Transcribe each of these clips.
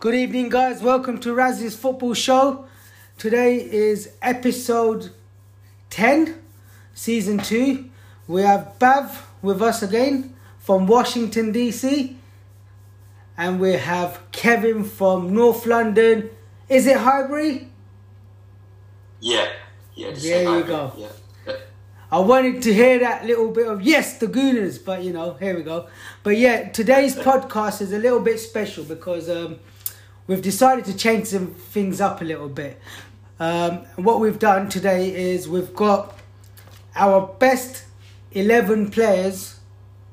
Good evening, guys. Welcome to Razzi's Football Show. Today is episode 10, season 2. We have Bav with us again from Washington, D.C. And we have Kevin from North London. Is it Highbury? Yeah. Yeah, there you go. Yeah. I wanted to hear that little bit of, yes, the Gooners, but, you know, here we go. But, yeah, today's podcast is a little bit special because we've decided to change some things up a little bit. What we've done today is we've got our best 11 players,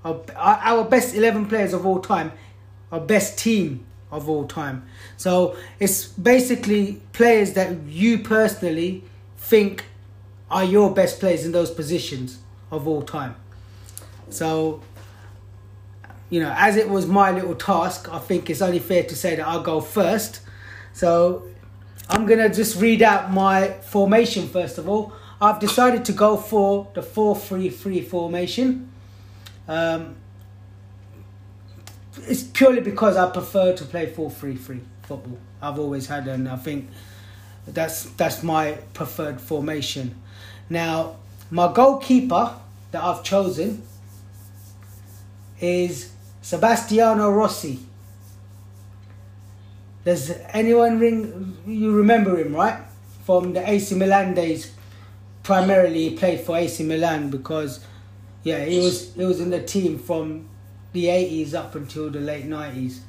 our best 11 players of all time, our best team of all time. So it's basically players that you personally think are your best players in those positions of all time. So, you know, as it was my little task, I think it's only fair to say that I'll go first. So I'm going to just read out my formation first of all. I've decided to go for the 4-3-3 formation. It's purely because I prefer to play 4-3-3 football. I've always had, and I think that's my preferred formation. Now, my goalkeeper that I've chosen is Sebastiano Rossi. Does anyone you remember him, right? From the AC Milan days, primarily he played for AC Milan because, yeah, he was in the team from the 80s up until the late 90s.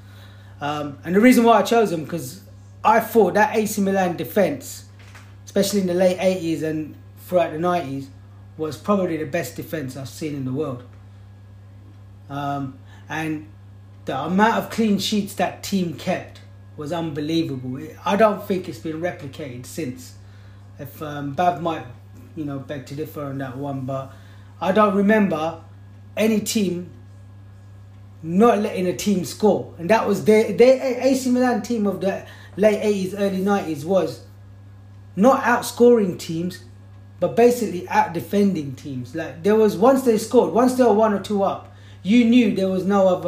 And the reason why I chose him, because I thought that AC Milan defence, especially in the late 80s and throughout the 90s, was probably the best defence I've seen in the world. And the amount of clean sheets that team kept was unbelievable. I don't think it's been replicated since. If Bav might, you know, beg to differ on that one, but I don't remember any team not letting a team score. And that was their AC Milan team of the late 80s, early 90s was not outscoring teams, but basically out-defending teams. Like, there was, once they scored, once they were 1 or 2 up, you knew there was no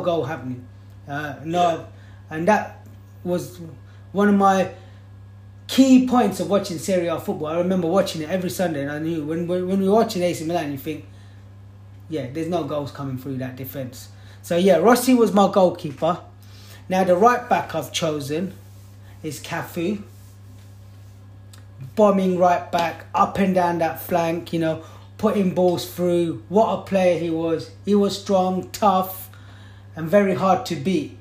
goal happening. And that was one of my key points of watching Serie A football. I remember watching it every Sunday, and I knew when we were watching AC Milan, you think, yeah, there's no goals coming through that defence. So yeah, Rossi was my goalkeeper. Now the right back I've chosen is Cafu. Bombing right back, up and down that flank, you know, putting balls through. What a player he was. He was strong, tough, and very hard to beat.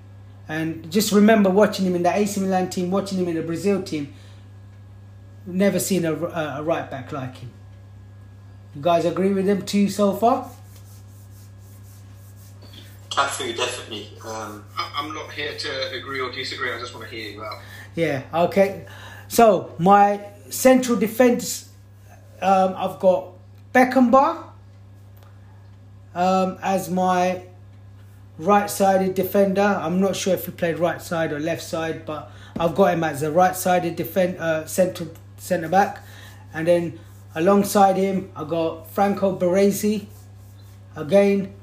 And just remember watching him in the AC Milan team, watching him in the Brazil team. Never seen a right back like him. You guys agree with them too so far? Cafu, definitely. I'm not here to agree or disagree. I just want to hear you out. Yeah, okay. So, my central defence, I've got Beckenbauer as my right-sided defender. I'm not sure if he played right side or left side, but I've got him as a right-sided centre-back. And then alongside him, I've got Franco Baresi. Again,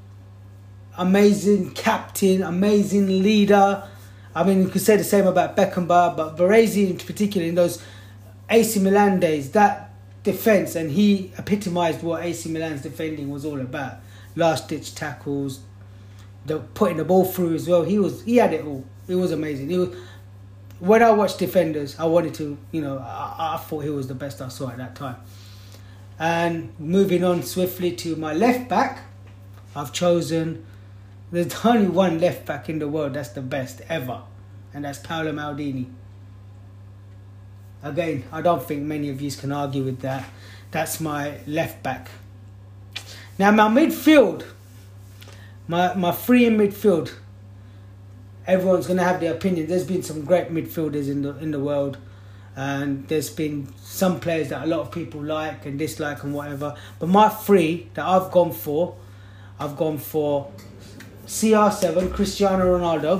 amazing captain, amazing leader. I mean, you could say the same about Beckenbauer, but Baresi in particular, in those AC Milan days, that defence, and he epitomised what AC Milan's defending was all about. Last-ditch tackles, putting the ball through as well. He had it all. It was amazing. When I watched defenders, I wanted to, you know, I thought he was the best I saw at that time. And moving on swiftly to my left-back, I've chosen... There's only one left back in the world that's the best ever, and that's Paolo Maldini. Again, I don't think many of you can argue with that. That's my left back. Now my midfield, my three in midfield. Everyone's going to have their opinion. There's been some great midfielders in the world, and there's been some players that a lot of people like and dislike and whatever. But my three that I've gone for. CR7, Cristiano Ronaldo.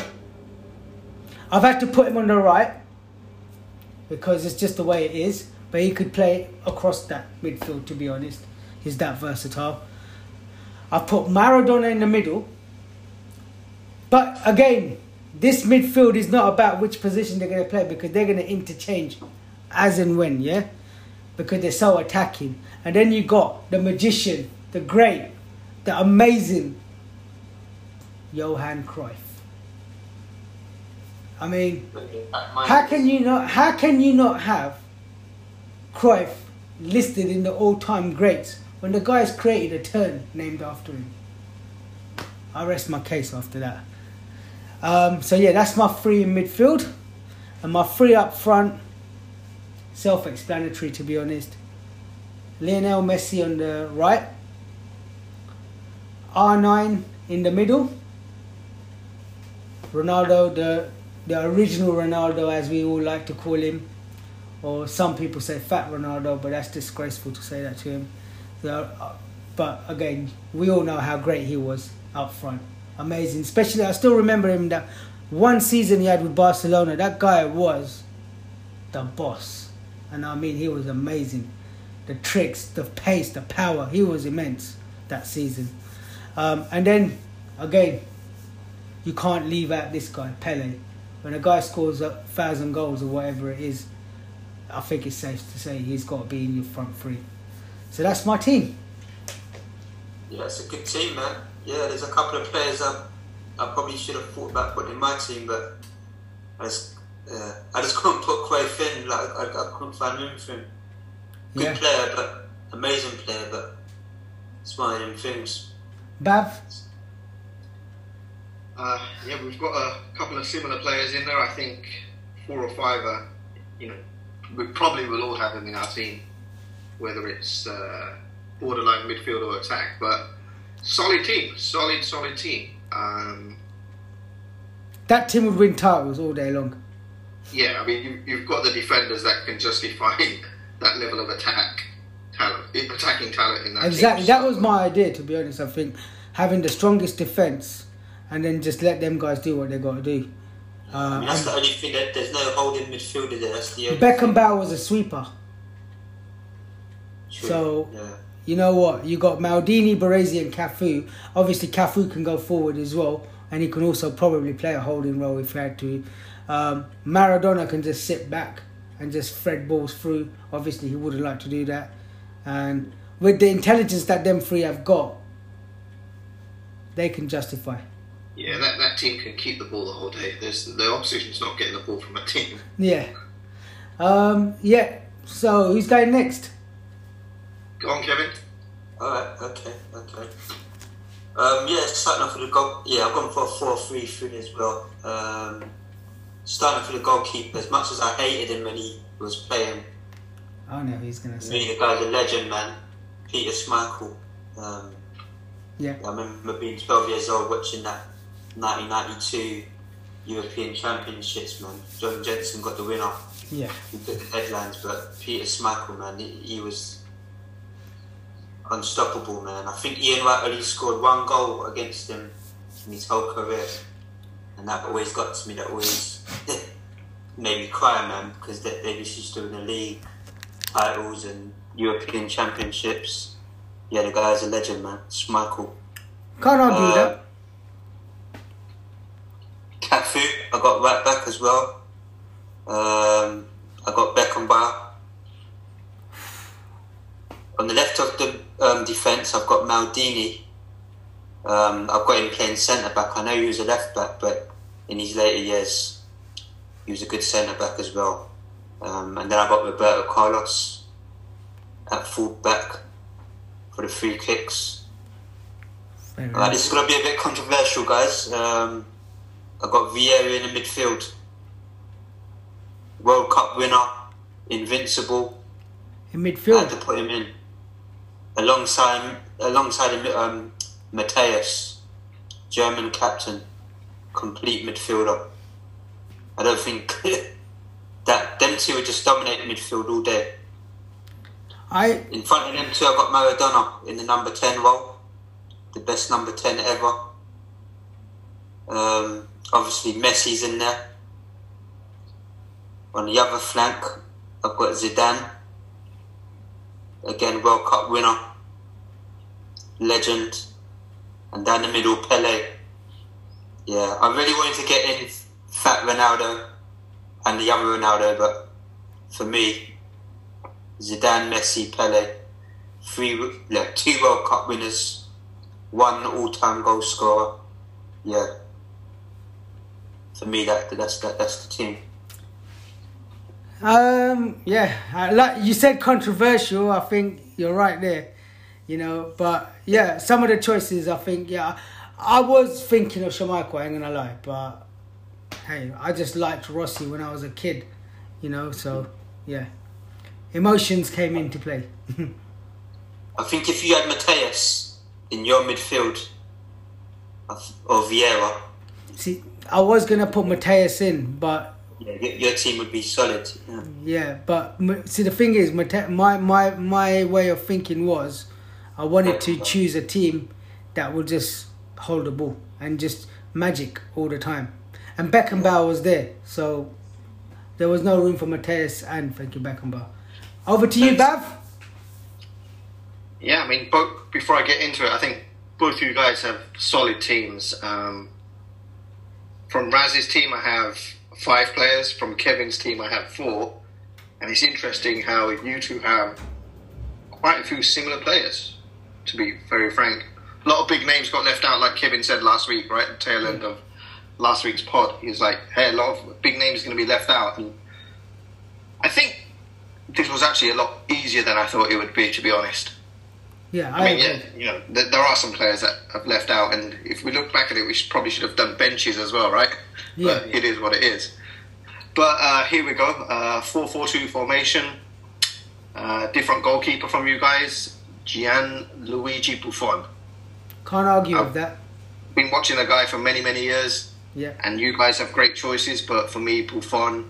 I've had to put him on the right because it's just the way it is. But he could play across that midfield, to be honest. He's that versatile. I've put Maradona in the middle. But again, this midfield is not about which position they're going to play, because they're going to interchange as and when, yeah? Because they're so attacking. And then you got the magician, the great, the amazing Johan Cruyff. I mean, how can you not have Cruyff listed in the all-time greats when the guy's created a turn named after him? I rest my case after that. So yeah, that's my three in midfield, and my three up front. Self-explanatory, to be honest. Lionel Messi on the right, R9 in the middle, Ronaldo, the original Ronaldo, as we all like to call him, or some people say Fat Ronaldo, but that's disgraceful to say that to him. But again, we all know how great he was up front. Amazing. Especially, I still remember him, that one season he had with Barcelona. That guy was the boss. And I mean, he was amazing. The tricks, the pace, the power. He was immense that season. And then, again, you can't leave out this guy, Pelé. When a guy scores 1,000 goals or whatever it is, I think it's safe to say he's got to be in your front three. So that's my team. Yeah, it's a good team, man. Yeah, there's a couple of players I probably should have thought about putting in my team, but I just couldn't put Cruyff in. Like, I couldn't find room for him. Good player, but amazing player, but it's one of them things. Bav? Yeah, we've got a couple of similar players in there. I think 4 or 5 are, you know, we probably will all have them in our team, whether it's borderline midfield or attack, but. Solid team. That team would win titles all day long. Yeah, I mean, you've got the defenders that can justify that level of attacking talent in that team. Exactly, that was my idea, to be honest. I think having the strongest defence and then just let them guys do what they got to do. I mean, that's the only thing, that there's no holding midfielder there. That's the only Beckenbauer was a sweeper. True. So... yeah. You know what? You got Maldini, Baresi and Cafu. Obviously, Cafu can go forward as well. And he can also probably play a holding role if he had to. Maradona can just sit back and just thread balls through. Obviously, he wouldn't like to do that. And with the intelligence that them three have got, they can justify. Yeah, that team can keep the ball the whole day. The opposition's not getting the ball from a team. Yeah. So who's going next? Go on, Kevin. Alright, okay. Starting off with the goal. Yeah, I've gone for a 4-3-3 as well. Starting off with the goalkeeper, as much as I hated him when he was playing. I know who he's going to say. The guy's a legend, man. Peter Schmeichel. I remember being 12 years old watching that 1992 European Championships, man. John Jensen got the winner. Yeah. He took the headlines, but Peter Schmeichel, man, he was... unstoppable, man. I think Ian Wright only scored one goal against him in his whole career, and that always got to me. That always made me cry, man, because they used to win the league titles and European championships. Yeah, the guy's a legend, man. Schmeichel. Can't argue that. Cafu, I got right back as well. I got Beckenbauer. On the left of the defence, I've got Maldini. I've got him playing centre-back. I know he was a left-back, but in his later years, he was a good centre-back as well. And then I've got Roberto Carlos at full-back for the free kicks. This is going to be a bit controversial, guys. I've got Vieira in the midfield. World Cup winner, invincible. In midfield? I had to put him in. Alongside Matthäus, German captain, complete midfielder. I don't think that them two would just dominate midfield all day. In front of them two, I've got Maradona in the number 10 role, the best number 10 ever. Obviously, Messi's in there. On the other flank, I've got Zidane, again World Cup winner, legend, and down the middle Pelé. Yeah, I really wanted to get in Fat Ronaldo and the other Ronaldo, but for me, Zidane, Messi, Pelé, two World Cup winners, one all-time goal scorer. Yeah, for me, that's the team. Yeah, like you said, controversial. I think you're right there, you know. But yeah, some of the choices, I think, yeah, I was thinking of Schmeichel, I ain't gonna lie, but hey, I just liked Rossi when I was a kid, you know. So yeah, emotions came into play. I think if you had Matthäus in your midfield or Vieira, see, I was gonna put Matthäus in, but. Yeah, your team would be solid. Yeah, yeah, but see, the thing is, my way of thinking was, I wanted to choose a team that would just hold the ball and just magic all the time. And Beckenbauer was there, so there was no room for Matthäus and Frankie Beckenbauer. Over to you, Bav. Yeah, I mean, before I get into it, I think both of you guys have solid teams. From Raz's team, I have 5 players. From Kevin's team, I have 4, and it's interesting how you two have quite a few similar players, to be very frank. A lot of big names got left out, like Kevin said last week, right at the tail end of last week's pod. He was like, hey, a lot of big names are going to be left out, and I think this was actually a lot easier than I thought it would be, to be honest. Yeah, I mean, agree. Yeah, you know, there are some players that have left out, and if we look back at it, we should have done benches as well, right? Yeah. But it is what it is. But here we go, 4-4-2 formation, different goalkeeper from you guys, Gianluigi Buffon. Can't argue with that. Been watching the guy for many, many years, yeah. And you guys have great choices, but for me, Buffon,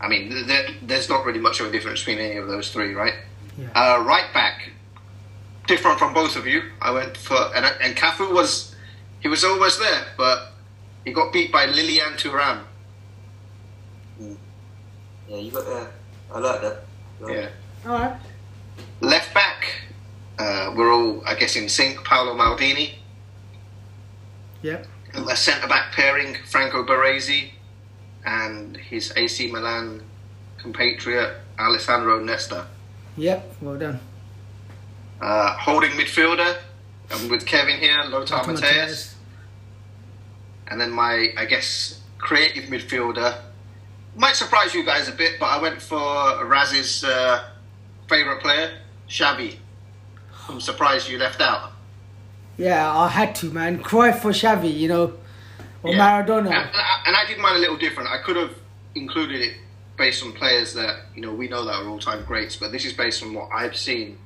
I mean, there's not really much of a difference between any of those three, right? Yeah. Right back. Different from both of you. I went for and Cafu was always there, but he got beat by Lilian Thuram. Yeah, you got there. I like that. Yeah. All right. Left back, we're all, I guess, in sync. Paolo Maldini. Yep. A centre back pairing: Franco Baresi and his AC Milan compatriot Alessandro Nesta. Yep. Well done. Holding midfielder, I'm with Kevin here, Lothar Matthäus. And then my, I guess, creative midfielder. Might surprise you guys a bit, but I went for Raz's favourite player, Xavi. I'm surprised you left out. Yeah, I had to, man. Cruyff for Xavi, you know, or yeah. Maradona. And I did mine a little different. I could have included it based on players that, you know, we know that are all-time greats, but this is based on what I've seen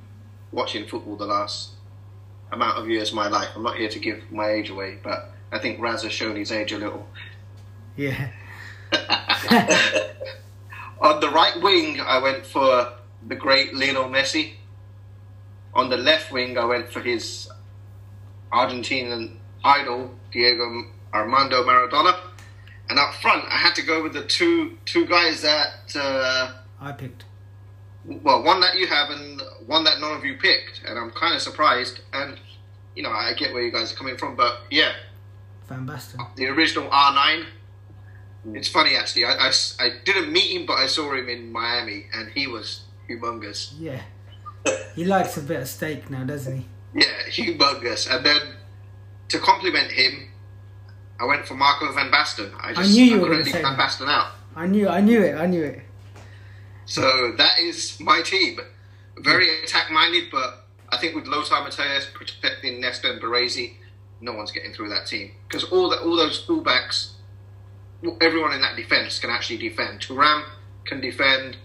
watching football the last amount of years of my life. I'm not here to give my age away, but I think Raz has shown his age a little. Yeah. On the right wing, I went for the great Lionel Messi. On the left wing, I went for his Argentinian idol, Diego Armando Maradona. And up front, I had to go with the two guys that... I picked. Well, one that you have and one that none of you picked, and I'm kind of surprised. And you know, I get where you guys are coming from, but yeah, Van Basten, the original R9. It's funny actually. I didn't meet him, but I saw him in Miami, and he was humongous. Yeah, he likes a bit of steak now, doesn't he? Yeah, humongous. And then to compliment him, I went for Marco Van Basten. I knew you were going to say Van Basten out. I knew it. So that is my team. Very attack-minded, but I think with Lothar Matthäus protecting Nesta and Baresi, no one's getting through that team. Because all those fullbacks, everyone in that defence can actually defend. Thuram can defend.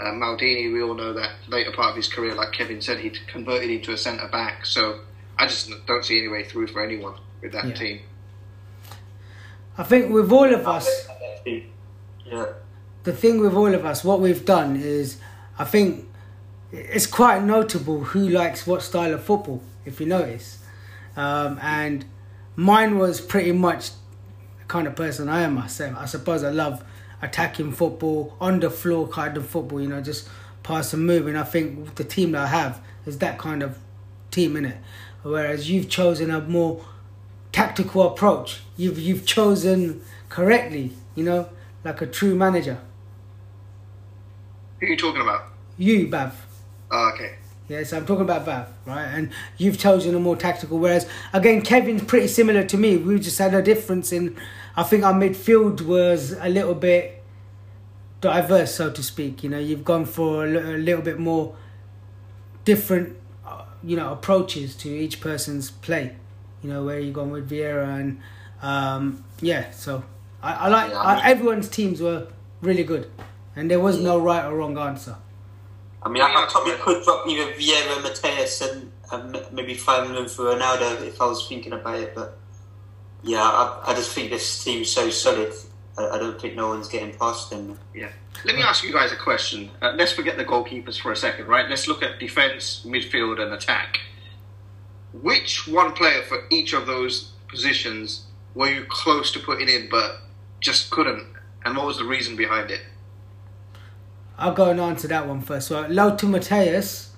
Maldini, we all know that later part of his career, like Kevin said, he converted into a centre-back. So I just don't see any way through for anyone with that team. I think with all of us... Yeah. The thing with all of us, what we've done is, I think it's quite notable who likes what style of football, if you notice. And mine was pretty much the kind of person I am myself. I suppose I love attacking football, on the floor kind of football, you know, just pass and move. And I think the team that I have is that kind of team, innit? Whereas you've chosen a more tactical approach. You've chosen correctly, you know, like a true manager. Who are you talking about? You, Bav. Oh, okay. Yeah, so I'm talking about Bav, right? And you've chosen a more tactical, whereas, again, Kevin's pretty similar to me. We just had a difference in, I think our midfield was a little bit diverse, so to speak. You know, you've gone for a little bit more different, you know, approaches to each person's play. You know, where you've gone with Vieira and, yeah, so I like, everyone's teams were really good. And there was no right or wrong answer. I mean, I probably could drop either Vieira, Matthäus, and maybe Franco for Ronaldo if I was thinking about it. But yeah, I just think this team's so solid. I don't think no one's getting past them. Yeah. Let me ask you guys a question. Let's forget the goalkeepers for a second, right? Let's look at defence, midfield, and attack. Which one player for each of those positions were you close to putting in but just couldn't? And what was the reason behind it? I'll go and answer that one first. So Lothar Matthäus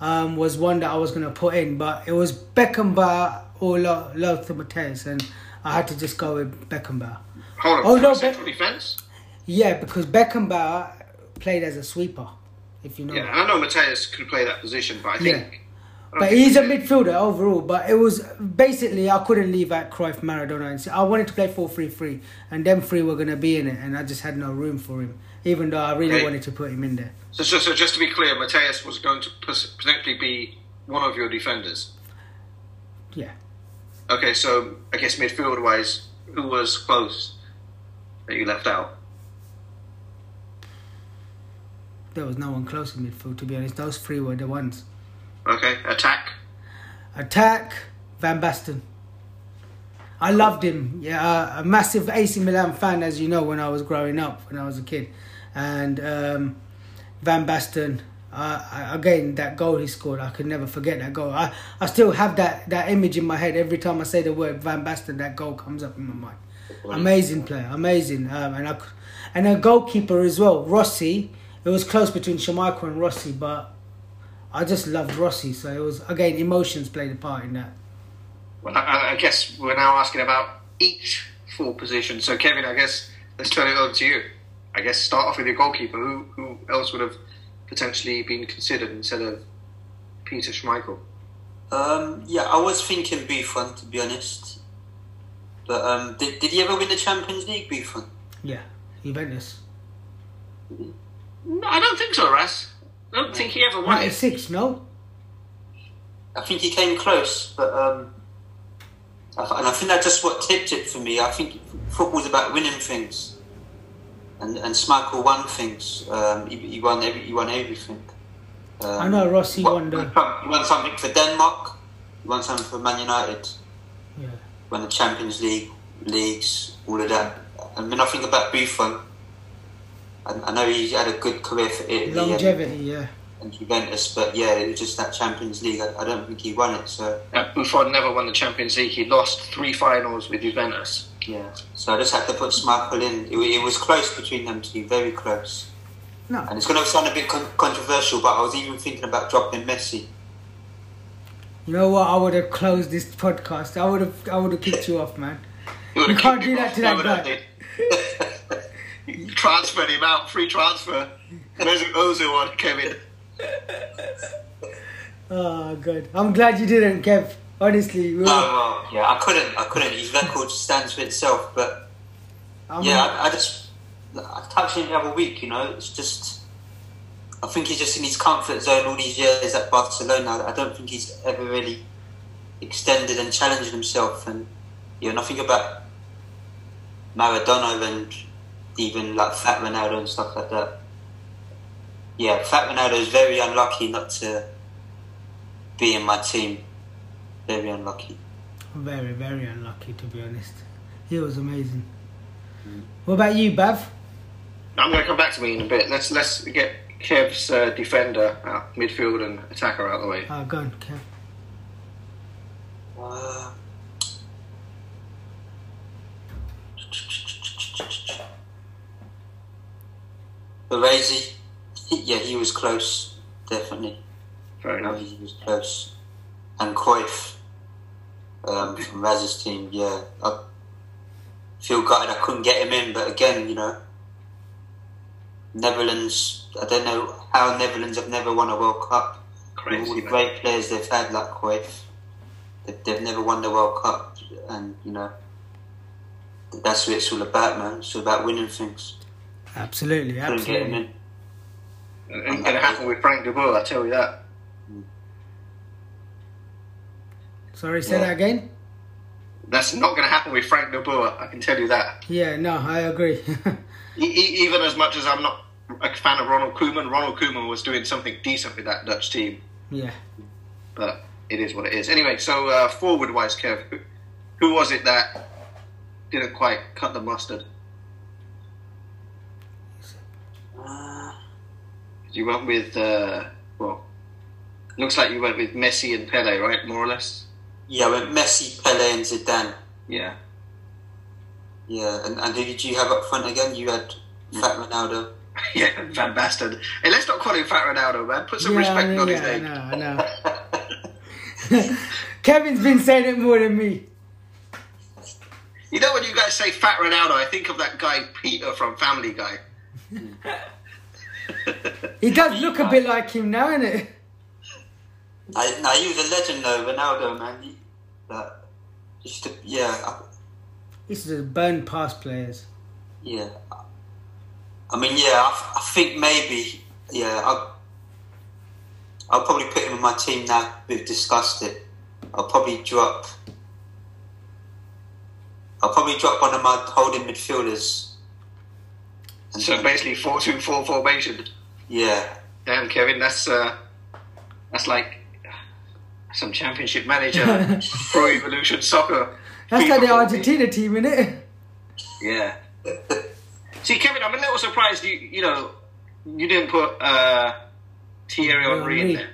was one that I was going to put in, but it was Beckenbauer or Lothar Matthäus, and I had to just go with Beckenbauer. Hold on, central defence? Yeah, because Beckenbauer played as a sweeper, if you know. Yeah, and I know Matthäus could play that position, but I think... Yeah. But he's a midfielder overall. But it was basically I couldn't leave out Cruyff, Maradona, and I wanted to play 4-3-3, and them three were going to be in it, and I just had no room for him, even though I really wanted to put him in there. So just to be clear, Matthäus was going to potentially be one of your defenders. Yeah. Okay, so I guess midfield wise, who was close that you left out? There was no one close in midfield, to be honest. Those three were the ones. Okay, attack. Attack, Van Basten. I loved him. Yeah, a massive AC Milan fan, as you know, when I was growing up, when I was a kid. And Van Basten, again, that goal he scored, I could never forget that goal. I still have that image in my head. Every time I say the word Van Basten, that goal comes up in my mind. Amazing player, amazing. And a goalkeeper as well, Rossi. It was close between Schmeichel and Rossi, but... I just loved Rossi, so it was, again, emotions played a part in that. Well, I guess we're now asking about each four positions. So, Kevin, I guess let's turn it over to you. I guess start off with your goalkeeper. Who else would have potentially been considered instead of Peter Schmeichel? Yeah, I was thinking Buffon, to be honest. But did he ever win the Champions League, Buffon? Yeah, Juventus. No, I don't think so, Ras. I don't think he ever won. 96, no? I think he came close, but and I think that's just what tipped it for me. I think football's about winning things, and Schmeichel won things. He won everything. I know Rossi won. He won something for Denmark. He won something for Man United. Yeah. Won the Champions League, leagues, all of that. And when I think about Buffon, I know he had a good career for Italy. Longevity, yeah. And Juventus, but yeah, it was just that Champions League. I don't think he won it, so... Yeah, Buffon never won the Champions League. He lost 3 finals with Juventus. Yeah, so I just had to put Schmeichel in. It was close between them two, very close. No. And it's going to sound a bit controversial, but I was even thinking about dropping Messi. You know what? I would have closed this podcast. I would have kicked you off, man. You can't do that to that guy. Transferred him out, free transfer. Mesut Ozil on Kevin. Oh good. I'm glad you didn't, Kev. Honestly. No, well, yeah, I couldn't. His record stands for itself. But I touched him the other week. You know, it's just. I think he's just in his comfort zone all these years at Barcelona. I don't think he's ever really extended and challenged himself. And you know, nothing about Maradona and. Even like Fat Ronaldo and stuff like that. Yeah, Fat Ronaldo is very unlucky not to be in my team. Very unlucky. Very, very unlucky, to be honest. He was amazing. What about you, Bav? I'm going to come back to me in a bit. Let's get Kev's defender, midfield and attacker out of the way. Oh, go on, Kev. Baresi, yeah, he was close, definitely. Fair enough. He was close. And Cruyff, from Raz's team, yeah. I, feel gutted I couldn't get him in, but again, you know, Netherlands, I don't know how Netherlands have never won a World Cup. Crazy, all the great players they've had, like Cruyff, they've never won the World Cup, and you know, that's what it's all about, man. It's all about winning things. Absolutely, absolutely. Couldn't get him in. It ain't going to happen with Frank de Boer, I tell you that. Sorry, say that again? That's not going to happen with Frank de Boer, I can tell you that. Yeah, no, I agree. Even as much as I'm not a fan of Ronald Koeman was doing something decent with that Dutch team. Yeah. But it is what it is. Anyway, so forward-wise, Kev, who was it that didn't quite cut the mustard? You went with, well, looks like you went with Messi and Pelé, right, more or less? Yeah, I went Messi, Pelé and Zidane. Yeah. Yeah, and who did you have up front again? You had Fat Ronaldo. Yeah, Van Basten. Hey, let's not call him Fat Ronaldo, man. Put some respect on his name. I know, I know. Kevin's been saying it more than me. You know when you guys say Fat Ronaldo, I think of that guy Peter from Family Guy. He does look a bit like him now, innit? Now he was a legend though, Ronaldo, man. He used to burn past players. Yeah. I mean, I think maybe, I'll probably put him in my team now. We've discussed it. I'll probably drop one of my holding midfielders. And so basically 4-2-4 formation. Yeah. Damn, Kevin, that's like some championship manager, Pro Evolution Soccer. That's like the Argentina team, isn't it? Yeah. See, Kevin, I'm a little surprised you didn't put Thierry Henry in there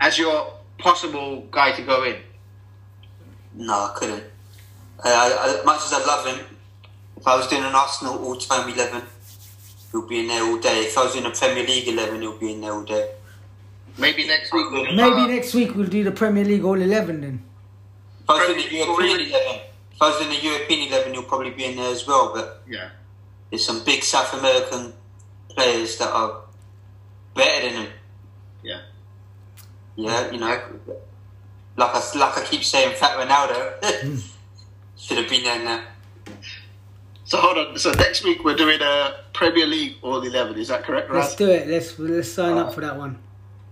as your possible guy to go in. No, I couldn't. As much as I love him, if I was doing an Arsenal all-time 11, he'll be in there all day. If I was doing a Premier League 11, he'll be in there all day. Maybe next week we'll do the Premier League all 11 then. If I was doing the European 11, he'll probably be in there as well. But yeah, there's some big South American players that are better than him. Yeah. Yeah, you know, like I keep saying, Fat Ronaldo should have been there now. So hold on. So next week we're doing a Premier League All 11. Is that correct, Raz? Let's do it. Let's sign up for that one.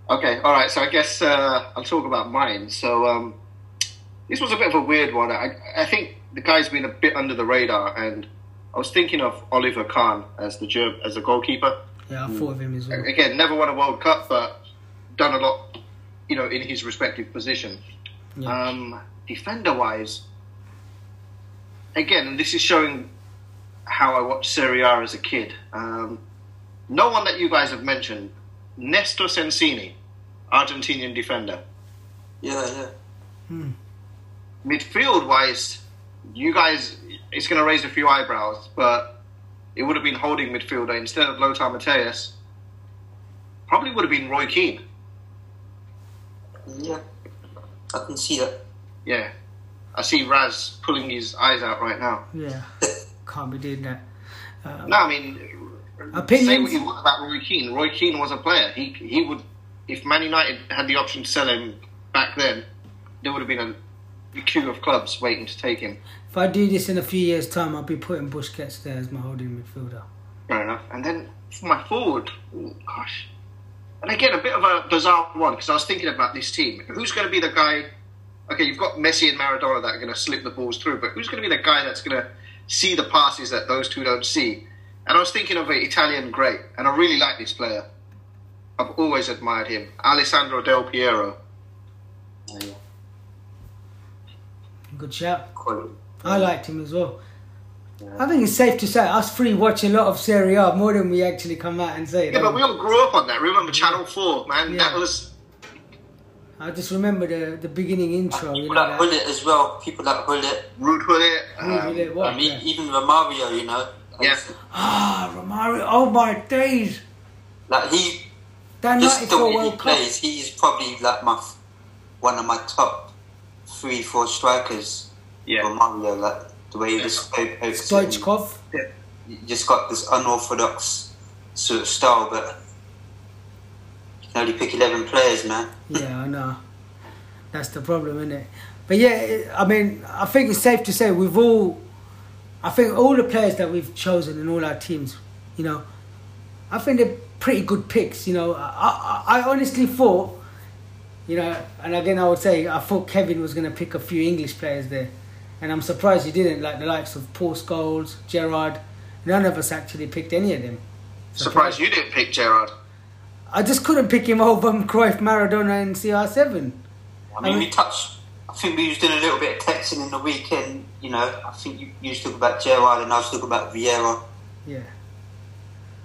Okay. All right. So I guess I'll talk about mine. So this was a bit of a weird one. I think the guy's been a bit under the radar, and I was thinking of Oliver Kahn as a goalkeeper. Yeah, I thought of him as well. Again, never won a World Cup, but done a lot, in his respective position. Yeah. Defender-wise, again, and this is showing how I watched Serie A as a kid. No one that you guys have mentioned, Nestor Sensini, Argentinian defender. Yeah. Midfield-wise, you guys, it's going to raise a few eyebrows, but it would have been holding midfielder instead of Lothar Matthäus. Probably would have been Roy Keane. Yeah, I can see that. Yeah, I see Raz pulling his eyes out right now. Yeah. Can't be doing that. No, I mean, say what you want about Roy Keane. Roy Keane was a player. He would, if Man United had the option to sell him back then, there would have been a queue of clubs waiting to take him. If I do this in a few years' time, I'll be putting Busquets there as my holding midfielder. Fair enough. And then for my forward, and again, a bit of a bizarre one because I was thinking about this team. Who's going to be the guy? Okay, you've got Messi and Maradona that are going to slip the balls through, but who's going to be the guy that's going to see the passes that those two don't see? And I was thinking of an Italian great, and I really like this player. I've always admired him, Alessandro Del Piero. Good shout. I liked him as well. Yeah. I think it's safe to say us three watch a lot of Serie A more than we actually come out and say. Yeah, but we all grew up on that. Remember Channel 4, man? Yeah. That was. I just remember the beginning intro. People like Hullet as well. People like Hullet. Ruud Hullet. Even Romario, Yeah. Romario. Oh, my days. Like, he... Just the way he plays, he is probably, like, one of my top 3-4 strikers. Yeah. Romario, like, the way this Stoichkov, you just got this unorthodox sort of style, but you can only pick 11 players, man. Yeah, I know. That's the problem, isn't it? But yeah, I mean, I think it's safe to say we've all, I think all the players that we've chosen in all our teams, you know, I think they're pretty good picks, you know. I honestly thought, you know, and again I would say, I thought Kevin was going to pick a few English players there. And I'm surprised he didn't, like the likes of Paul Scholes, Gerrard. None of us actually picked any of them. Surprised you didn't pick Gerrard. I just couldn't pick him over Cruyff, Maradona and CR7. I mean, we touched... I think we was doing a little bit of texting in the weekend, you know. I think you was talking about Gerrard and I was talking about Vieira. Yeah.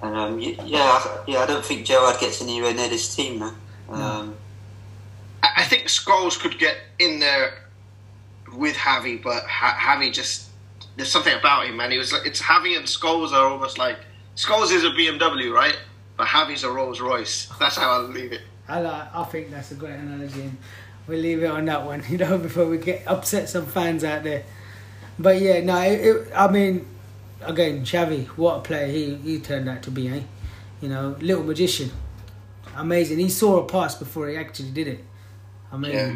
And I don't think Gerrard gets anywhere near this team, man. No. I think Scholes could get in there with Javi, but Javi just... There's something about him, man. He was like, it's Javi and Scholes are almost like... Scholes is a BMW, right? But Javi's a Rolls Royce. That's how I'll leave it. I think that's a great analogy. We'll leave it on that one, you know, before we get upset some fans out there. But yeah, no, I mean, again, Xavi, what a player he turned out to be, eh? You know, little magician. Amazing. He saw a pass before he actually did it. I mean, yeah.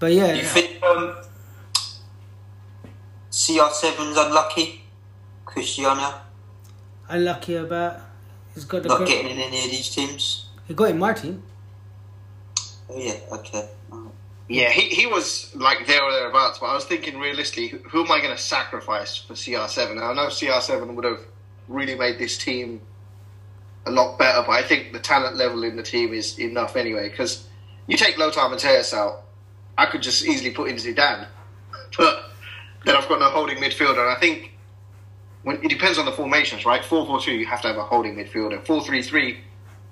But yeah. You think CR7's unlucky? Cristiano? Unlucky about? He's got the not getting in any of these teams? He got in my team. Oh yeah, okay. Yeah, he was like there or thereabouts, but I was thinking realistically, who am I going to sacrifice for CR7? And I know CR7 would have really made this team a lot better, but I think the talent level in the team is enough anyway, because you take Lothar Matthäus out, I could just easily put in Zidane, but then I've got no holding midfielder, and I think it depends on the formations, right? 4-4-2, you have to have a holding midfielder. 4-3-3...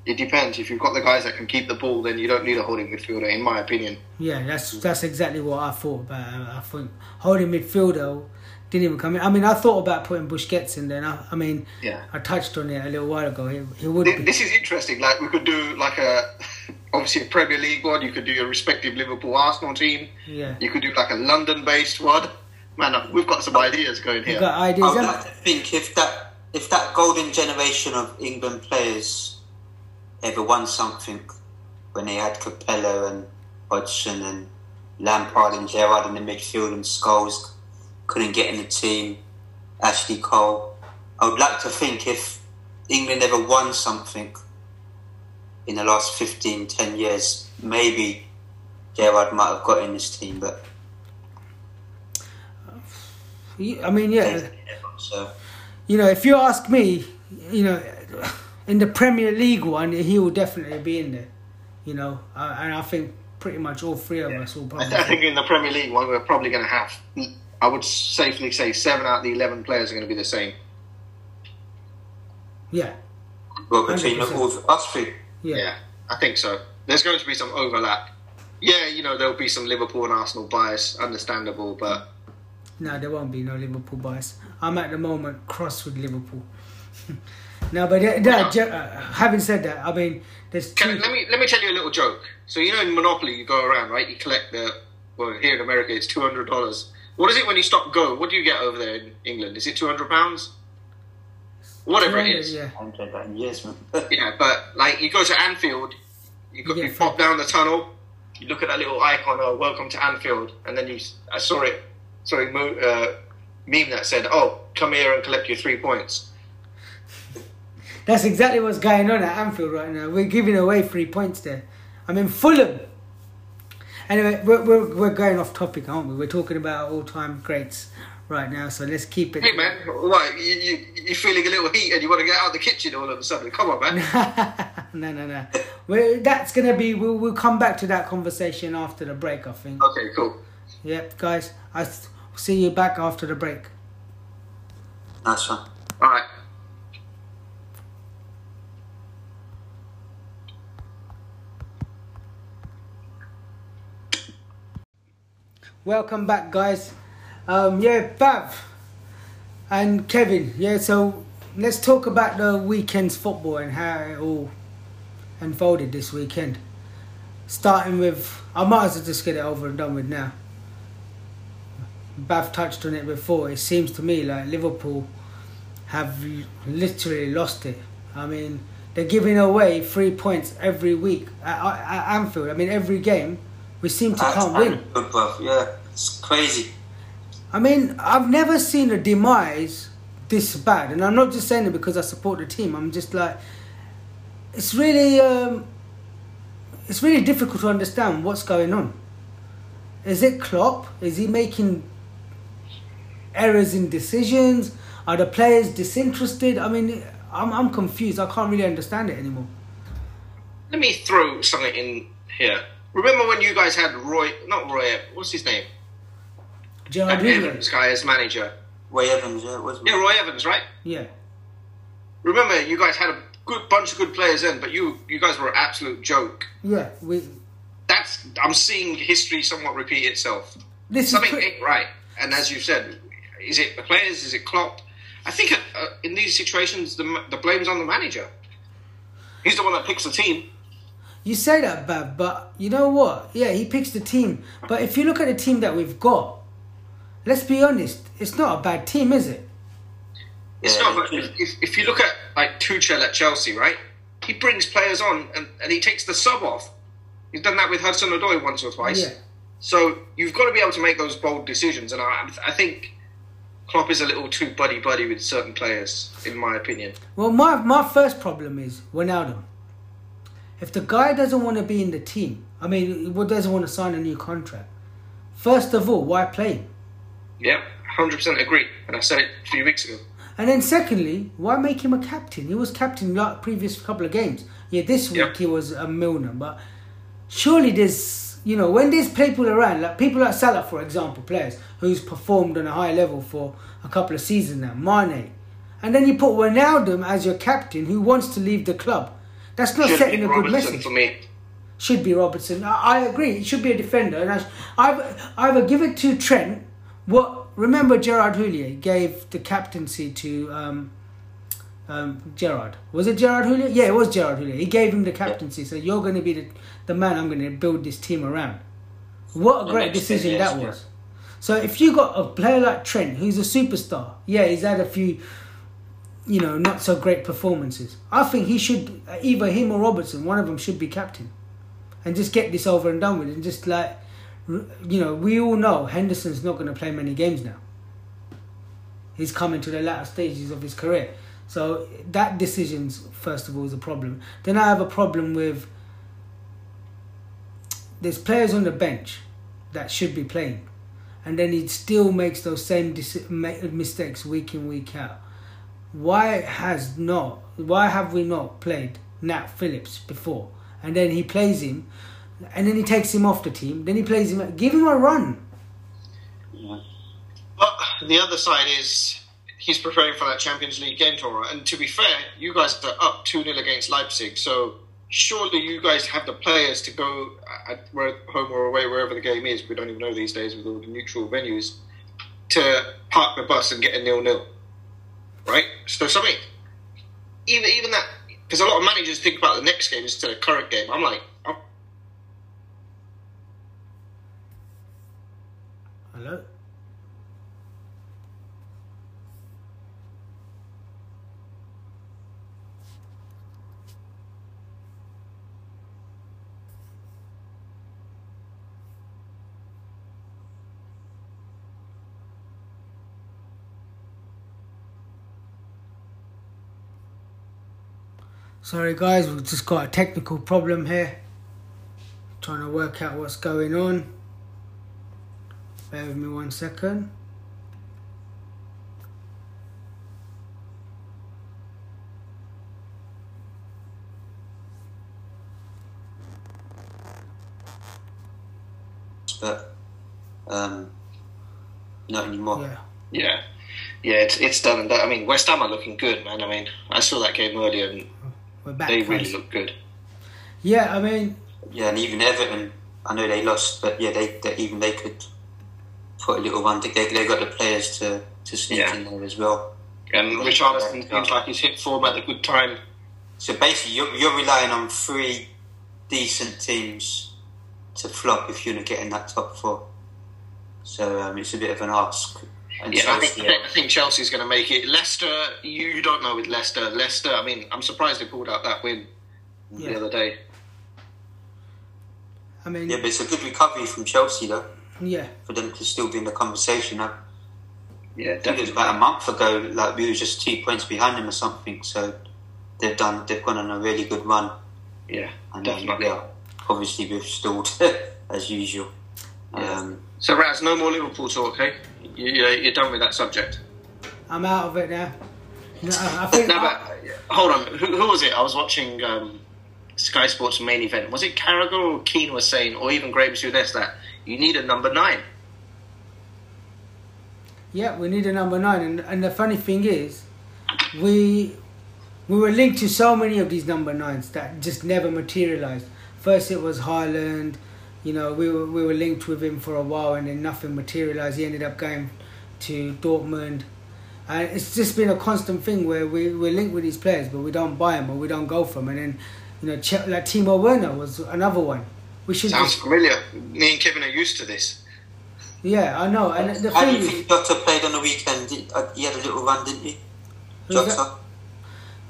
It depends. If you've got the guys that can keep the ball, then you don't need a holding midfielder, in my opinion. Yeah, that's exactly what I thought about. I think holding midfielder didn't even come in. I mean, I thought about putting Busquets in there. I touched on it a little while ago. He would. This is interesting. Like, we could do like obviously a Premier League one. You could do your respective Liverpool, Arsenal team. Yeah. You could do like a London-based one. Man, we've got some ideas going here. We've got ideas. I would like to think if that golden generation of England players ever won something, when they had Capello and Hodgson and Lampard and Gerrard in the midfield and Scholes couldn't get in the team, Ashley Cole. I would like to think if England ever won something in the last 10 years, maybe Gerrard might have got in this team, but... I mean, yeah. So, you know, if you ask me, you know... In the Premier League one, he will definitely be in there, you know, and I think pretty much all three of us will probably... I think in the Premier League one, we're probably going to have, I would safely say, 7 out of the 11 players are going to be the same. Yeah. Well, between us three. Yeah, I think so. There's going to be some overlap. Yeah, you know, there'll be some Liverpool and Arsenal bias, understandable, but... No, there won't be no Liverpool bias. I'm at the moment cross with Liverpool. No, but having said that, I mean, there's let me tell you a little joke. So, you know, in Monopoly, you go around, right? You collect here in America, it's $200. What is it when you stop go? What do you get over there in England? Is it £200? Whatever it is. Yeah. Yeah, but like you go to Anfield, you pop down the tunnel, you look at that little icon, oh, welcome to Anfield, and then I saw a meme that said, oh, come here and collect your 3 points. That's exactly what's going on at Anfield right now. We're giving away 3 points there. I mean, Fulham. Anyway, we're going off topic, aren't we? We're talking about all-time greats right now, so let's keep it... Hey, man, what, you're feeling a little heat and you want to get out of the kitchen all of a sudden? Come on, man. No. That's going to be... We'll come back to that conversation after the break, I think. Okay, cool. Yep, guys, I'll see you back after the break. Nice one. All right. Welcome back, guys. Bav and Kevin. Yeah, so let's talk about the weekend's football and how it all unfolded this weekend. Starting with, I might as well just get it over and done with now. Bav touched on it before, it seems to me like Liverpool have literally lost it. I mean, they're giving away 3 points every week at Anfield. I mean, every game we seem to can't win. Yeah, it's crazy. I mean, I've never seen a demise this bad, and I'm not just saying it because I support the team. I'm just like, it's really difficult to understand what's going on. Is it Klopp? Is he making errors in decisions? Are the players disinterested? I mean, I'm confused. I can't really understand it anymore. Let me throw something in here. Remember when you guys had what's his name? Gerrard Evans guy as manager. Roy Evans, yeah, wasn't it? Yeah, Roy Evans, right? Yeah. Remember, you guys had a good bunch of good players in, but you guys were an absolute joke. Yeah, I'm seeing history somewhat repeat itself. Something ain't right. And as you said, is it the players? Is it Klopp? I think in these situations, the blame's on the manager. He's the one that picks the team. You say that, Bab, but you know what? Yeah, he picks the team. But if you look at the team that we've got, let's be honest, it's not a bad team, is it? It's not. If you look at like Tuchel at Chelsea, right? He brings players on and he takes the sub off. He's done that with Hudson-Odoi once or twice. Yeah. So you've got to be able to make those bold decisions. And I think Klopp is a little too buddy-buddy with certain players, in my opinion. Well, my first problem is Wijnaldum. If the guy doesn't want to be in the team, I mean, doesn't want to sign a new contract, first of all, why play him? Yeah, 100% agree. And I said it a few weeks ago. And then secondly, why make him a captain? He was captain like previous couple of games. Yeah, this week he was a Milner, but... surely there's, you know, when there's people around, like people like Salah, for example, players who's performed on a high level for a couple of seasons now, Mane. And then you put Wijnaldum as your captain who wants to leave the club. That's not setting a good message. For me. Should be Robertson. I agree. It should be a defender. And I give it to Trent. Remember Gerard Houllier gave the captaincy to Gerard. Was it Gerard Houllier? Yeah, it was Gerard Houllier. He gave him the captaincy. So you're going to be the man I'm going to build this team around. What a great decision that was. So if you got a player like Trent, who's a superstar, yeah, he's had a few, you know, not so great performances. I think he should, either him or Robertson, one of them should be captain, and just get this over and done with. And just like, you know, we all know Henderson's not going to play many games now. He's coming to the latter stages of his career. So that decision's, first of all, is a problem. Then I have a problem with, there's players on the bench that should be playing, and then he still makes those same mistakes week in, week out. Why have we not played Nat Phillips before? And then he plays him, and then he takes him off the team, then he plays him. Give him a run. Yeah. Well, the other side is, he's preparing for that Champions League game tomorrow. And to be fair, you guys are up 2-0 against Leipzig. So surely you guys have the players to go home or away, wherever the game is. We don't even know these days with all the neutral venues, to park the bus and get a 0-0. Right? So something, even that, because a lot of managers think about the next game instead of the current game. I'm like, hello? Sorry guys, we've just got a technical problem here. Trying to work out what's going on. Bear with me 1 second. But, not anymore. Yeah, it's done and that. I mean, West Ham are looking good, man. I mean, I saw that game earlier and we're back. They really look good. Yeah, I mean... yeah, and even Everton, I know they lost, but yeah, they could put a little one. They got the players to sneak in there as well. And Richarlison seems like he's hit form at a good time. So basically, you're relying on three decent teams to flop if you're not getting that top four. So it's a bit of an ask. And yeah, I think Chelsea's going to make it. Leicester, you don't know with Leicester. Leicester, I mean, I'm surprised they pulled out that win the other day. I mean, yeah, but it's a good recovery from Chelsea, though. Yeah. For them to still be in the conversation. Yeah, definitely. I think it was about a month ago, like, we were just 2 points behind them or something, so they've gone on a really good run. Yeah, and definitely. Yeah, obviously we've stalled, as usual. Yeah. So, Raz, no more Liverpool talk, eh? You're done with that subject. I'm out of it now. No, I think hold on, who was it? I was watching Sky Sports Main Event. Was it Carragher or Keane was saying, or even Graeme Souness, that you need a number 9? Yeah, we need a number 9. And the funny thing is, we were linked to so many of these number 9s that just never materialised. First it was Haaland. You know, we were linked with him for a while, and then nothing materialised. He ended up going to Dortmund, and it's just been a constant thing where we're linked with these players, but we don't buy them or we don't go for them. And then, you know, like Timo Werner was another one. Sounds familiar. Me and Kevin are used to this. Yeah, I know. And the thing is, Jota played on the weekend. He had a little run, didn't he? Jota.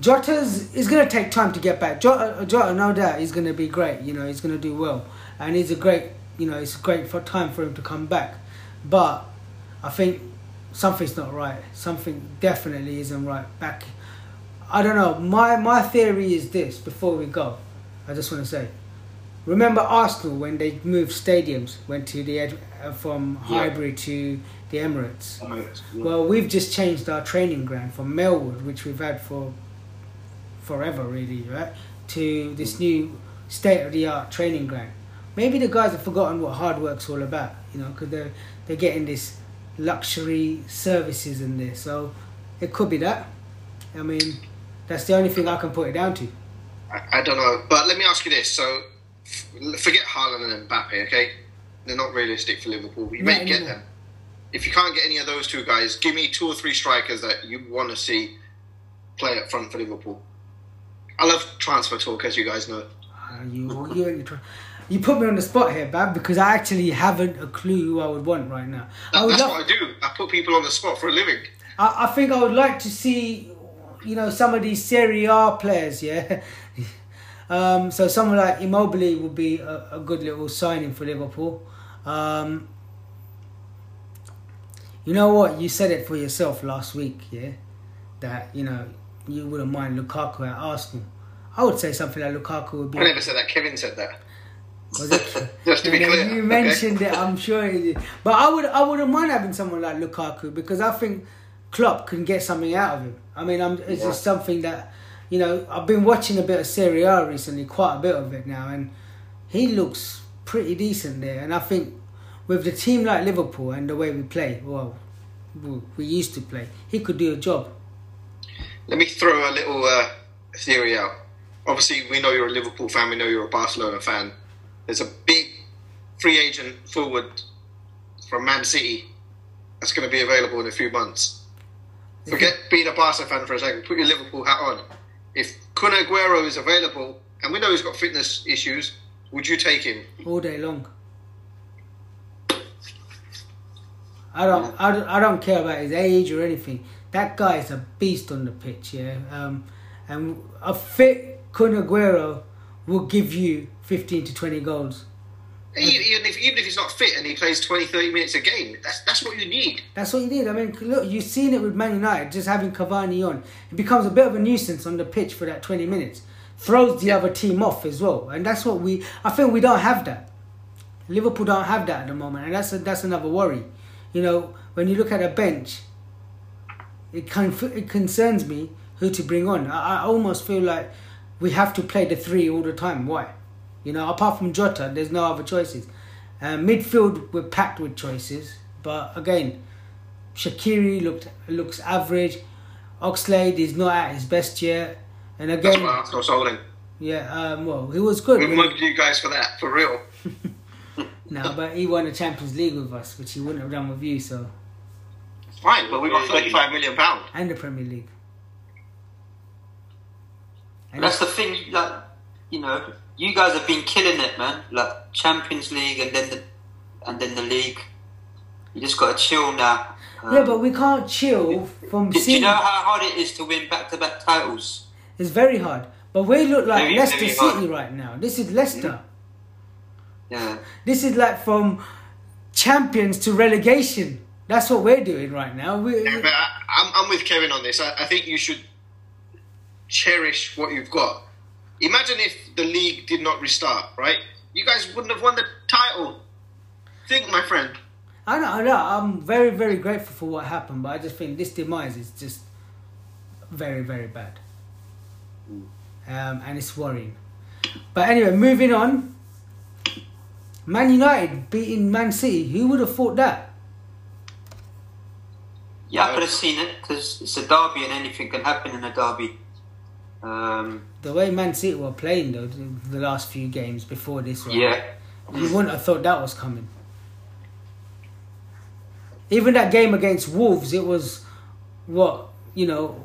Jota's going to take time to get back. Jota, no doubt, he's going to be great. You know, he's going to do well. And it's a great, you know, it's a great time for him to come back. But I think something's not right. Something definitely isn't right. Back, I don't know. My theory is this. Before we go, I just want to say, remember Arsenal when they moved stadiums, went to the from Highbury to the Emirates. Well, we've just changed our training ground from Melwood, which we've had for forever, really, right, to this new state-of-the-art training ground. Maybe the guys have forgotten what hard work's all about, you know, because they're getting this luxury services in there. So it could be that. I mean, that's the only thing I can put it down to. I don't know. But let me ask you this. So forget Haaland and Mbappe, okay? They're not realistic for Liverpool. You may get them. If you can't get any of those two guys, give me 2 or 3 strikers that you want to see play up front for Liverpool. I love transfer talk, as you guys know. You and your transfer... You put me on the spot here, Bab, because I actually haven't a clue who I would want right now. That's what I do. I put people on the spot for a living. I think I would like to see, you know, some of these Serie A players, yeah? So someone like Immobile would be a good little signing for Liverpool. You know what? You said it for yourself last week, yeah? That, you know, you wouldn't mind Lukaku at Arsenal. I would say something like Lukaku would be... I never said that. Kevin said that. Was it? Just to be clear, you mentioned it. I'm sure you did. But I wouldn't mind having someone like Lukaku, because I think Klopp can get something out of him. I mean, it's just something that, you know, I've been watching a bit of Serie A recently, quite a bit of it now, and he looks pretty decent there. And I think with a team like Liverpool and the way we play, well, we used to play, he could do a job. Let me throw a little theory out. Obviously, we know you're a Liverpool fan. We know you're a Barcelona fan. There's a big free agent forward from Man City that's going to be available in a few months. Forget being a Barca fan for a second. Put your Liverpool hat on. If Kun Aguero is available, and we know he's got fitness issues, would you take him? All day long. I don't care about his age or anything. That guy is a beast on the pitch, yeah. And a fit Kun Aguero will give you 15 to 20 goals. Even if he's not fit and he plays 20, 30 minutes a game, that's what you need. That's what you need. I mean, look, you've seen it with Man United, just having Cavani on. It becomes a bit of a nuisance on the pitch for that 20 minutes. Throws the other team off as well. And that's what I think we don't have that. Liverpool don't have that at the moment. And that's another worry. You know, when you look at a bench, it concerns me who to bring on. I almost feel like we have to play the 3 all the time. Why? You know, apart from Jota, there's no other choices. Midfield, we're packed with choices. But again, Shaqiri looks average. Oxlade is not at his best yet. And again... That's what Arsenal sold him. Yeah, well, he was good. We mugged you guys for that, for real. No, but he won the Champions League with us, which he wouldn't have done with you, so... Fine, but we got £35 million. And the Premier League. And that's the thing, like, you know... You guys have been killing it, man. Like Champions League and then the league. You just got to chill now. Yeah, but we can't chill from seeing... Do you know how hard it is to win back-to-back titles? It's very hard. But we look like Leicester City right now. This is Leicester. Yeah. This is like from champions to relegation. That's what we're doing right now. I'm with Kevin on this. I think you should cherish what you've got. Imagine if the league did not restart, right? You guys wouldn't have won the title. Think, my friend. I know. I'm very, very grateful for what happened, but I just think this demise is just very, very bad. And it's worrying. But anyway, moving on. Man United beating Man City. Who would have thought that? Yeah, I could have seen it because it's a derby and anything can happen in a derby. The way Man City were playing though, the last few games before this one, yeah, you wouldn't have thought that was coming. Even that game against Wolves, it was for a while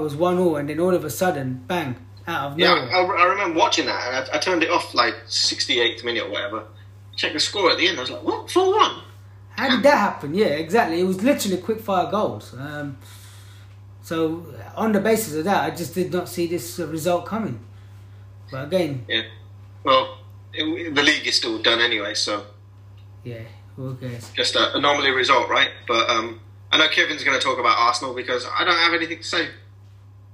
it was 1-1, and then all of a sudden, bang, out of nowhere. Yeah, I remember watching that, and I turned it off like 68th minute or whatever. Checked the score at the end, I was like, what? 4-1? How did that happen? Yeah, exactly. It was literally quick-fire goals. So, on the basis of that, I just did not see this result coming. But again... Yeah. Well, the league is still done anyway, so... Yeah. Okay. Just an anomaly result, right? But I know Kevin's going to talk about Arsenal because I don't have anything to say.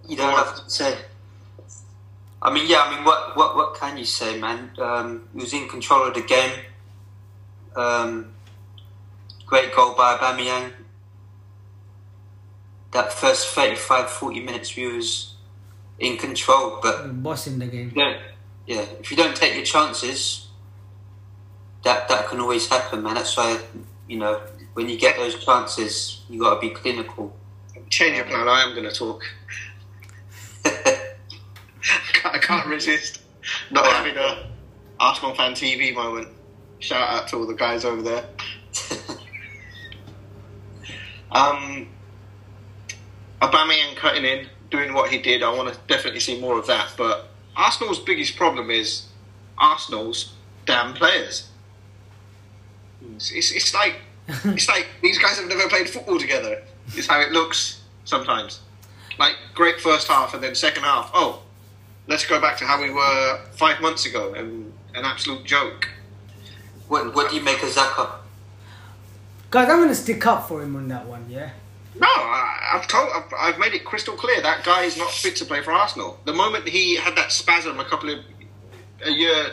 You don't have to say. What can you say, man? He was in control of the game. Great goal by Aubameyang. That first 35, 40 minutes we was in control, but bossing the game. Yeah, if you don't take your chances. That can always happen, man. That's why, when you get those chances, you got to be clinical. Change your plan. I am going to talk. I can't resist not having a Arsenal Fan TV moment. Shout out to all the guys over there. Aubameyang cutting in, doing what he did. I want to definitely see more of that. But Arsenal's biggest problem is Arsenal's damn players. It's like these guys have never played football together. It's how it looks sometimes. Like, great first half and then second half. Oh, let's go back to how we were 5 months ago. And an absolute joke. What do you make of Xhaka? Guys, I'm going to stick up for him on that one, yeah? No, I've made it crystal clear that guy is not fit to play for Arsenal. The moment he had that spasm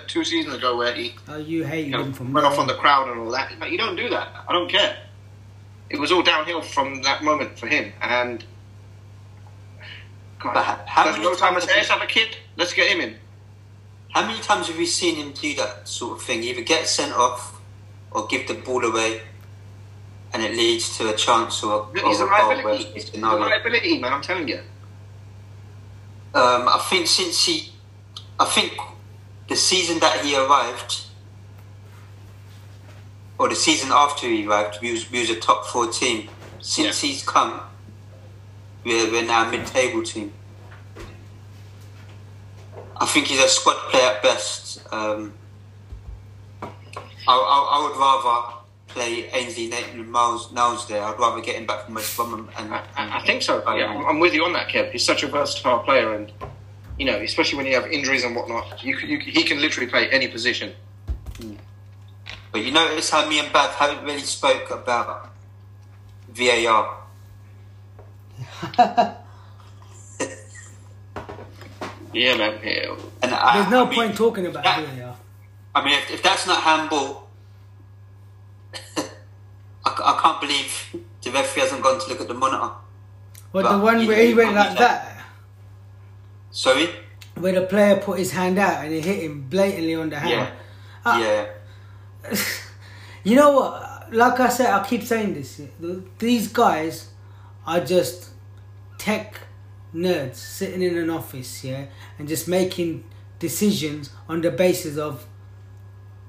two seasons ago where he went off on the crowd and all that. But you don't do that. I don't care. It was all downhill from that moment for him. And there's no time to have a kid. Let's get him in. How many times have we seen him do that sort of thing? Either get sent off or give the ball away, and it leads to a chance or a goal. He's a liability. He's a liability, man. I'm telling you. I think the season that he arrived, or the season after he arrived, we was a top four team. Since he's come, we're now a mid-table team. I think he's a squad player at best. I would rather play Ainsley, Nathan and Niles there. I'd rather get him back from West Brom. I think so. Yeah, I'm with you on that, Kev. He's such a versatile player and... especially when you have injuries and whatnot, he can literally play any position. But you notice how me and Bav haven't really spoke about VAR. Yeah, man. And there's no point talking about VAR. If that's not handball, I can't believe the referee hasn't gone to look at the monitor. But the one where he went like that. Sorry? Where the player put his hand out and it hit him blatantly on the hand. Yeah. Yeah. You know what? Like I said, I keep saying this. These guys are just tech nerds sitting in an office, yeah? And just making decisions on the basis of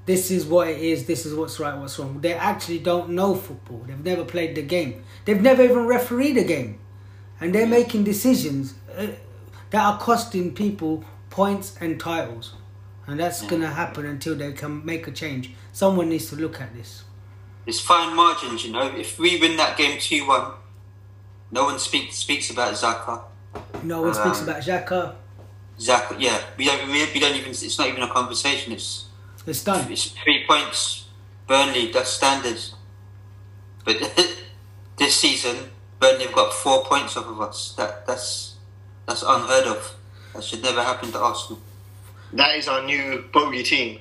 this is what it is, this is what's right, what's wrong. They actually don't know football. They've never played the game. They've never even refereed a game. And they're making decisions... that are costing people points and titles. And that's going to happen until they can make a change. Someone needs to look at this. It's fine margins, you know. If we win that game 2-1, no one speaks about Xhaka. No one speaks about Xhaka. Xhaka, yeah. We don't even. It's not even a conversation. It's done. It's 3 points. Burnley, that's standards. But this season, Burnley have got 4 points off of us. That's unheard of. That should never happen to Arsenal. That is our new bogey team.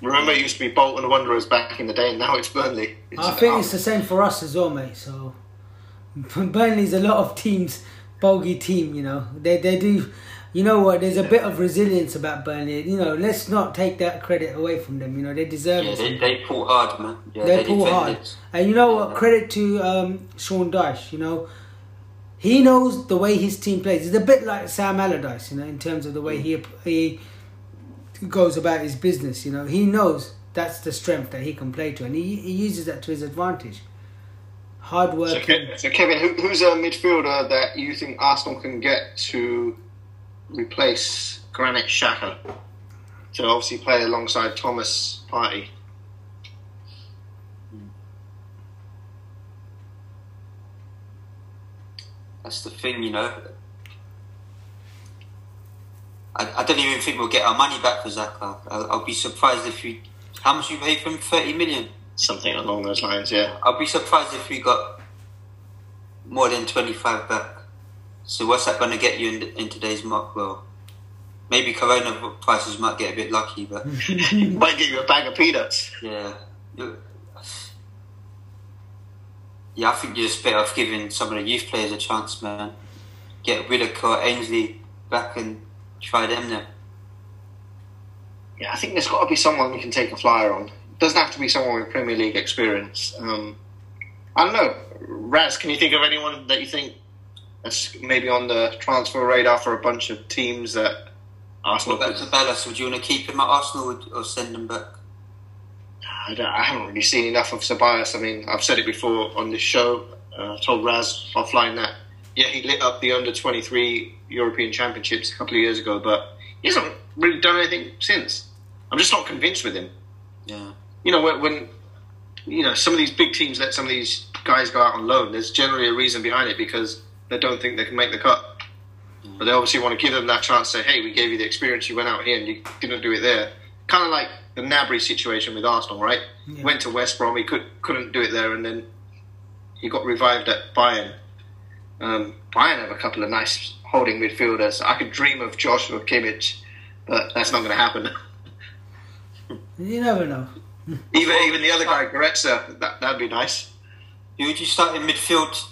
Remember, it used to be Bolton Wanderers back in the day, and now it's Burnley. I think it's the same for us as well, mate. So Burnley's a lot of teams bogey team, you know. They do. You know what? There's a bit of resilience about Burnley. You know, let's not take that credit away from them. You know, they deserve it. They pull hard, man. Yeah, they pull hard. And you know what? Credit to Sean Dyche. You know, he knows the way his team plays. It's a bit like Sam Allardyce, you know, in terms of the way he goes about his business. You know, he knows that's the strength that he can play to, and he uses that to his advantage. Hard work. So Kevin, who's a midfielder that you think Arsenal can get to replace Granit Xhaka, to obviously play alongside Thomas Partey? That's the thing, you know. I don't even think we'll get our money back for Xhaka. I'll be surprised if we... How much you pay for him? 30 million? Something along those lines, yeah. I'll be surprised if we got more than 25 back. So what's that going to get you in today's market? Well, maybe Corona prices might get a bit lucky, but... might get you a bag of peanuts. Yeah. Yeah, I think you're just better off giving some of the youth players a chance, man. Get Whittaker, Ainsley back and try them then. Yeah, I think there's got to be someone you can take a flyer on. It doesn't have to be someone with Premier League experience. I don't know. Raz, can you think of anyone that you think that's maybe on the transfer radar for a bunch of teams that Arsenal... What about Ceballos? Would you want to keep him at Arsenal or send him back? I haven't really seen enough of Ceballos. I mean, I've said it before on this show. I told Raz offline that, yeah, he lit up the under-23 European Championships a couple of years ago, but he hasn't really done anything since. I'm just not convinced with him. Yeah. You know, when you know some of these big teams let some of these guys go out on loan, there's generally a reason behind it, because they don't think they can make the cut. Mm. But they obviously want to give them that chance to say, hey, we gave you the experience, you went out here and you didn't do it there. Kind of like the Gnabry situation with Arsenal, right? Yeah. Went to West Brom, he couldn't do it there, and then he got revived at Bayern. Bayern have a couple of nice holding midfielders. I could dream of Joshua Kimmich, but that's not going to happen. You never know. even the other guy, Goretzka, that'd be nice. Who would you start in midfield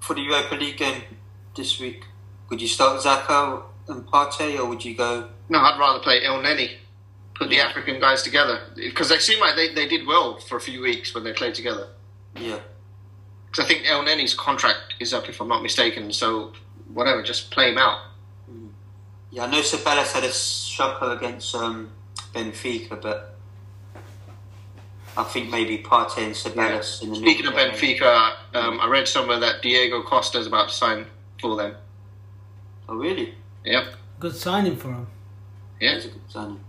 for the Europa League game this week? Would you start Xhaka and Partey, or would you go... No, I'd rather play El Neni. Put the African guys together, because they seem like they did well for a few weeks when they played together. Yeah. Because I think El Neni's contract is up, if I'm not mistaken, so whatever, just play him out. Yeah, I know Ceballos had a shocker against Benfica, but I think maybe Partey and Ceballos... Yeah. Speaking of Benfica, I read somewhere that Diego Costa's about to sign for them. Oh, really? Yep. Good signing for him. Yeah. It's a good signing.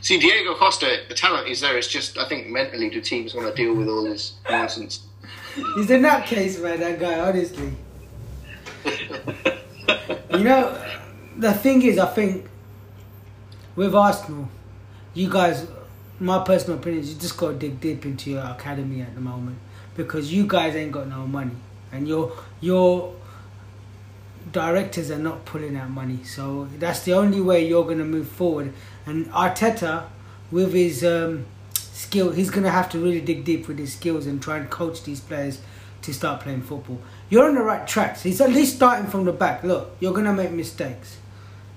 See, Diego Costa, the talent is there. It's just, I think, mentally, do teams want to deal with all this nonsense? He's a nutcase, man, that guy, honestly. You know, the thing is, I think, with Arsenal, you guys, my personal opinion is you just got to dig deep into your academy at the moment, because you guys ain't got no money, and your directors are not pulling out money. So that's the only way you're going to move forward. And Arteta, with his skill, he's going to have to really dig deep with his skills and try and coach these players to start playing football. You're on the right tracks. He's at least starting from the back. Look, you're going to make mistakes.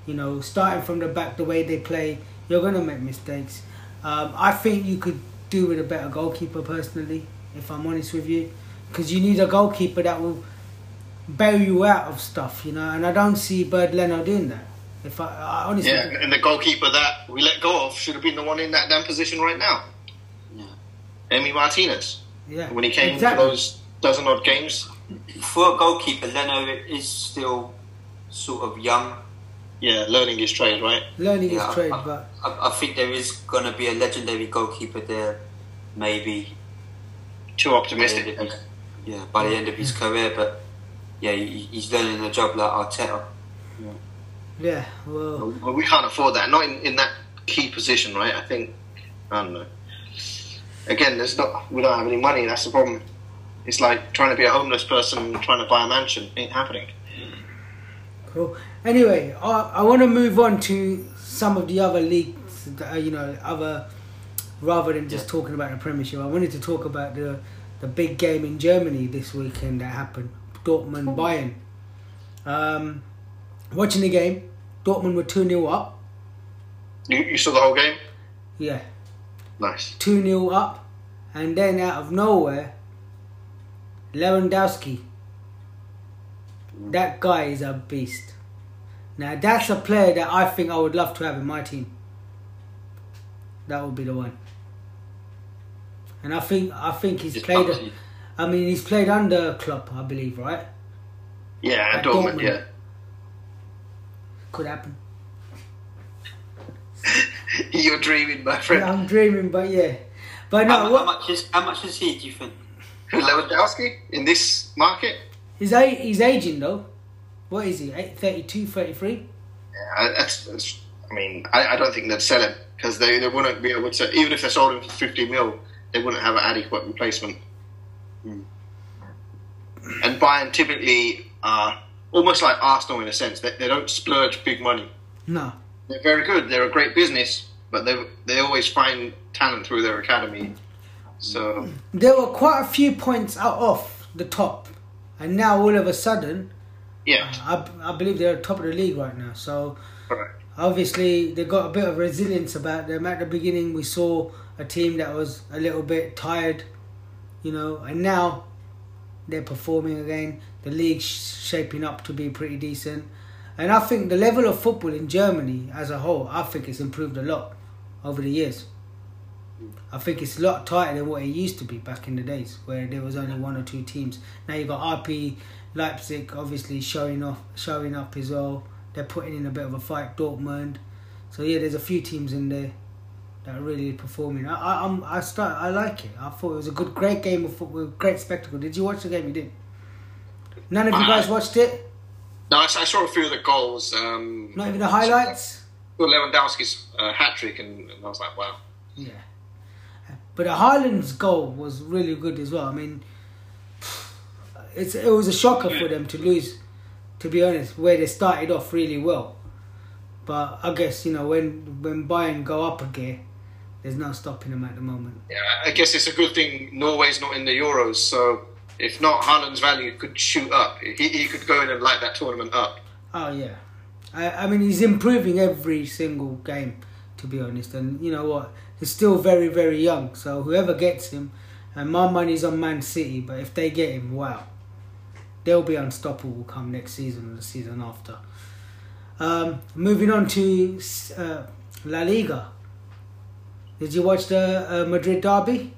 You know, starting from the back, the way they play, you're going to make mistakes. I think you could do with a better goalkeeper, personally, if I'm honest with you, because you need a goalkeeper that will bail you out of stuff, you know, and I don't see Bird Leno doing that. If I honestly, yeah, and the goalkeeper that we let go of should have been the one in that damn position right now. Yeah, Emi Martinez. Yeah, when he came for those dozen odd games. For a goalkeeper, Leno is still sort of young. Yeah, learning his trade, right? I think there is going to be a legendary goalkeeper there, maybe. too optimistic. Yeah, by the end of his career, but yeah, he's learning the job like Arteta. Yeah, well, we can't afford that. Not in that key position, right? I think, I don't know. Again, we don't have any money. That's the problem. It's like trying to be a homeless person trying to buy a mansion. Ain't happening. Cool. Anyway, I want to move on to some of the other leagues. Rather than just talking about the Premiership, I wanted to talk about the big game in Germany this weekend that happened. Dortmund Bayern. Watching the game, Dortmund were 2-0 up. You saw the whole game? Yeah. Nice. 2-0 up, and then out of nowhere, Lewandowski. That guy is a beast. Now that's a player that I think I would love to have in my team. That would be the one. And I think he's played under Klopp, I believe, right? Yeah, at Dortmund, yeah. Could happen. You're dreaming, my friend. Yeah, I'm dreaming, but yeah. But no, how much is he, do you think? Lewandowski in this market? He's aging though. What is he? 32, 33? Yeah, I don't think they'd sell him because they wouldn't be able to. Even if they sold him for 50 mil, they wouldn't have an adequate replacement. Mm. And Bayern typically are almost like Arsenal in a sense. They don't splurge big money. No. They're very good. They're a great business, but they always find talent through their academy. So there were quite a few points out off the top, and now all of a sudden, I believe they're top of the league right now. So obviously they got a bit of resilience about them. At the beginning, we saw a team that was a little bit tired, and now they're performing again. The league's shaping up to be pretty decent. And I think the level of football in Germany as a whole, I think it's improved a lot over the years. I think it's a lot tighter than what it used to be back in the days, where there was only one or two teams. Now you've got RB Leipzig obviously showing up as well. They're putting in a bit of a fight. Dortmund. So yeah, there's a few teams in there that are really performing. I like it. I thought it was a great game of football, great spectacle. Did you watch the game? You didn't. None of you guys watched it. No, I saw a few of the goals. Not even the highlights? Lewandowski's hat-trick, and I was like, wow. Yeah. But Haaland's goal was really good as well. I mean, it was a shocker for them to lose, to be honest, where they started off really well. But I guess, when Bayern go up again, there's no stopping them at the moment. Yeah, I guess it's a good thing Norway's not in the Euros, so... If not, Haaland's value could shoot up. He could go in and light that tournament up. Oh, yeah. I mean, he's improving every single game, to be honest. And you know what? He's still very, very young. So whoever gets him, and my money's on Man City, but if they get him, wow. They'll be unstoppable come next season or the season after. Moving on to La Liga. Did you watch the Madrid derby?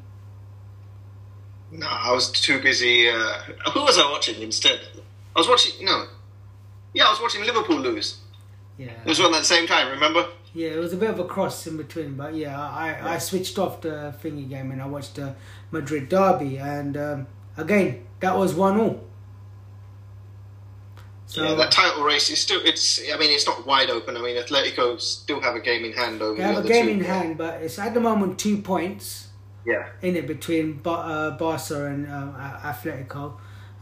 No, I was too busy. Who was I watching instead? I was watching... No. Yeah, I was watching Liverpool lose. Yeah. It was on at the same time, remember? Yeah, it was a bit of a cross in between. But yeah, I switched off the thingy game and I watched the Madrid derby. And again, that was 1-1. So, yeah, that title race is still... It's not wide open. I mean, Atletico still have a game in hand over the other two. They have a game in hand, but it's at the moment 2 points... Yeah, in it between Barca and Atletico,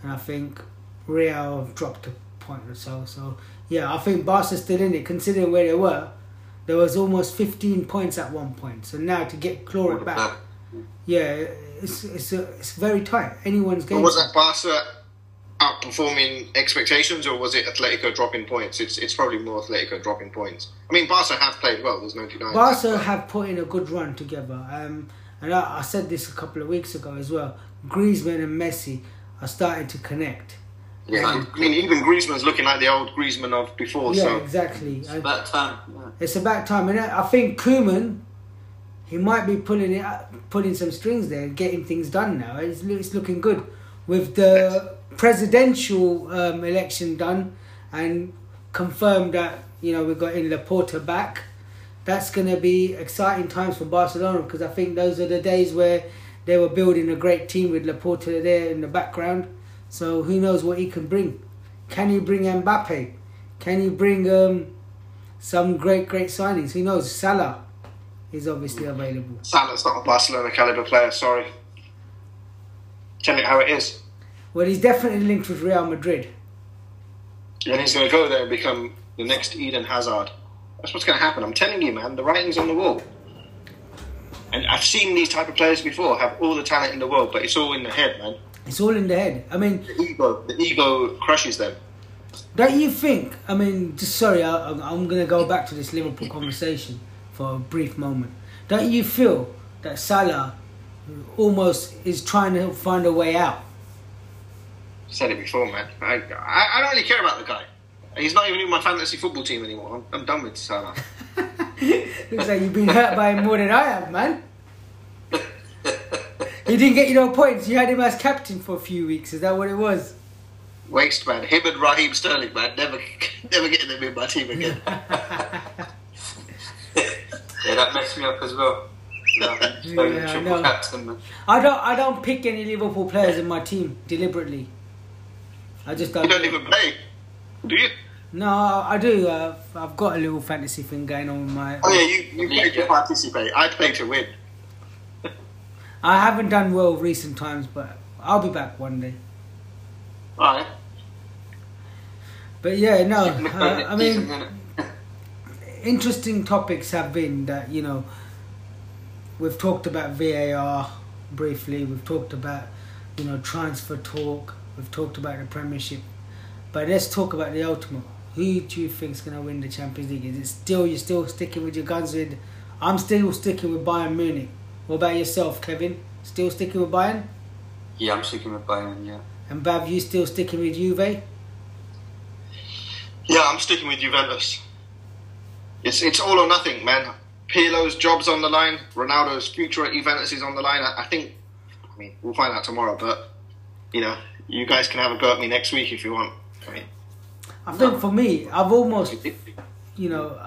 and I think Real have dropped a point or so. So yeah, I think Barca's still in it considering where they were. There was almost 15 points at one point. So now to claw it back, yeah, it's very tight. Anyone's game. But was that Barca outperforming expectations, or was it Atletico dropping points? It's probably more Atletico dropping points. I mean, Barca have played well. There's no denying. Barca have put in a good run together. And I said this a couple of weeks ago as well. Griezmann and Messi are starting to connect. Yeah, I mean, even Griezmann's looking like the old Griezmann of before. Yeah, so exactly. It's about time. Yeah. It's about time. And I think Koeman, he might be pulling some strings there and getting things done now. It's looking good. With the presidential election done and confirmed that, we've got in Laporta back. That's going to be exciting times for Barcelona because I think those are the days where they were building a great team with Laporta there in the background. So who knows what he can bring. Can he bring Mbappe? Can he bring some great signings? Who knows? Salah is obviously available. Salah's not a Barcelona caliber player, sorry. Tell it how it is. Well, he's definitely linked with Real Madrid. And he's going to go there and become the next Eden Hazard. That's what's going to happen. I'm telling you, man, the writing's on the wall. And I've seen these type of players before have all the talent in the world, but it's all in the head, man. It's all in the head. I mean... The ego crushes them. Don't you think... I mean, just sorry, I'm going to go back to this Liverpool conversation for a brief moment. Don't you feel that Salah almost is trying to find a way out? I said it before, man. I don't really care about the guy. He's not even in my fantasy football team anymore. I'm done with Salah. Looks like you've been hurt by him more than I have, man. He didn't get you no points. You had him as captain for a few weeks. Is that what it was? Waste, man. Him and Raheem Sterling, man. Never getting them in my team again. Yeah, that messed me up as well. I don't pick any Liverpool players in my team deliberately. I just don't. You don't even play, do you? No, I do. I've got a little fantasy thing going on with my... Oh yeah, you play to participate. I play to win. I haven't done well recent times, but I'll be back one day. Alright. But yeah, no, I mean, interesting topics have been that, you know, we've talked about VAR briefly, we've talked about, you know, transfer talk, we've talked about the Premiership, but let's talk about the ultimate. Who do you think's going to win the Champions League? Is it still, you're still sticking with your guns with... I'm still sticking with Bayern Munich. What about yourself, Kevin? Still sticking with Bayern? Yeah, I'm sticking with Bayern, yeah. And Bav, you still sticking with Juve? Yeah, I'm sticking with Juventus. It's all or nothing, man. Pirlo's job's on the line. Ronaldo's future at Juventus is on the line. I think... I mean, we'll find out tomorrow, but... You know, you guys can have a go at me next week if you want. I think for me, I've almost... You know...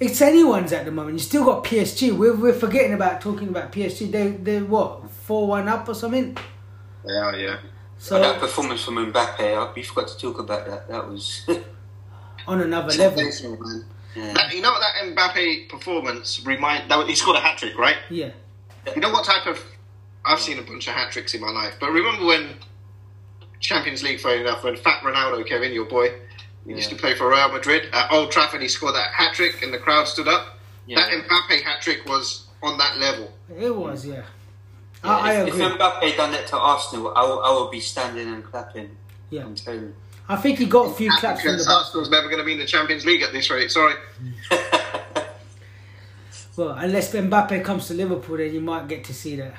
It's anyone's at the moment. You still got PSG. We're forgetting about talking about PSG. They what, 4-1 up or something? They are, yeah. So but that performance from Mbappe, we forgot to talk about that. That was on another level. Man. Yeah. You know what that Mbappe performance he scored a hat trick, right? Yeah. You know what type of? I've seen a bunch of hat tricks in my life, but remember when Champions League, funny enough, when Fat Ronaldo, Kevin, your boy. He used to play for Real Madrid. At Old Trafford, he scored that hat-trick and the crowd stood up. Yeah. That Mbappe hat-trick was on that level. It was, yeah. I agree. If Mbappe done it to Arsenal, I would be standing and clapping. Yeah. And I think he got a few claps from the back. Arsenal's never going to be in the Champions League at this rate, sorry. Well, unless Mbappe comes to Liverpool, then you might get to see that.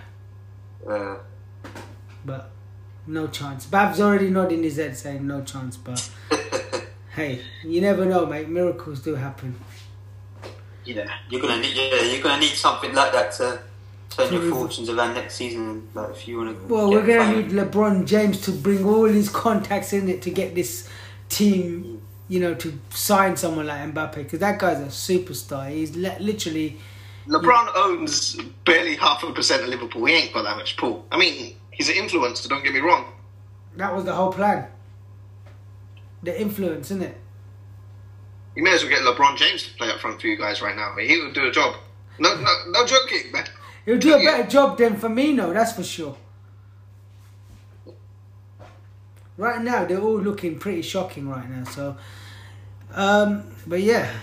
But no chance. Bab's already nodding his head saying no chance, but... Hey, you never know, mate. Miracles do happen. Yeah, you're gonna need something like that to turn your fortunes around next season. Like if you wanna. Well, we're gonna need LeBron James to bring all his contacts in it to get this team, you know, to sign someone like Mbappe, because that guy's a superstar. He's literally. LeBron owns barely 0.5% of Liverpool. He ain't got that much pull. I mean, he's an influencer. Don't get me wrong. That was the whole plan. The influence, isn't it? You may as well get LeBron James to play up front for you guys right now. He would do a job. No joking, man. He'll do a better job than Firmino, that's for sure. Right now, they're all looking pretty shocking right now. So, but yeah,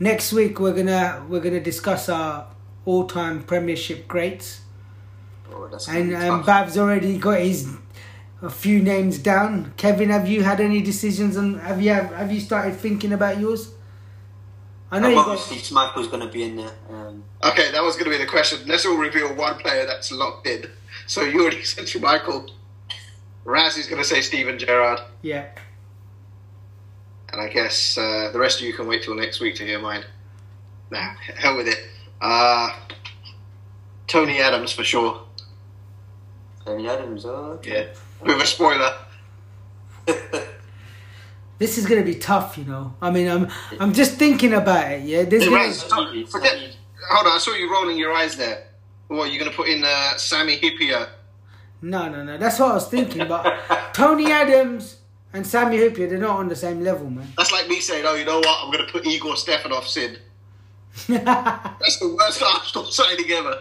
next week we're gonna discuss our all-time Premiership greats. Oh, that's and Bab's already got his. A few names down. Kevin, have you had any decisions and have you started thinking about yours? I know obviously Schmeichel's going to be in there. Okay, that was going to be the question. Let's all reveal one player that's locked in. So you already said Schmeichel. Raz is going to say Steven Gerrard. Yeah. And I guess the rest of you can wait till next week to hear mine. Nah, hell with it. Tony Adams for sure. Tony Adams, okay. Yeah. With a spoiler. This is gonna be tough, you know. I mean, I'm just thinking about it. Yeah, there's. Hold on, I saw you rolling your eyes there. What, you're going to put in Sammy Hyypiä? No. That's what I was thinking, but Tony Adams and Sammy Hyypiä, they're not on the same level, man. That's like me saying, oh, you know what? I'm going to put Igor Stefanovs in. That's the worst Arsenal signing ever.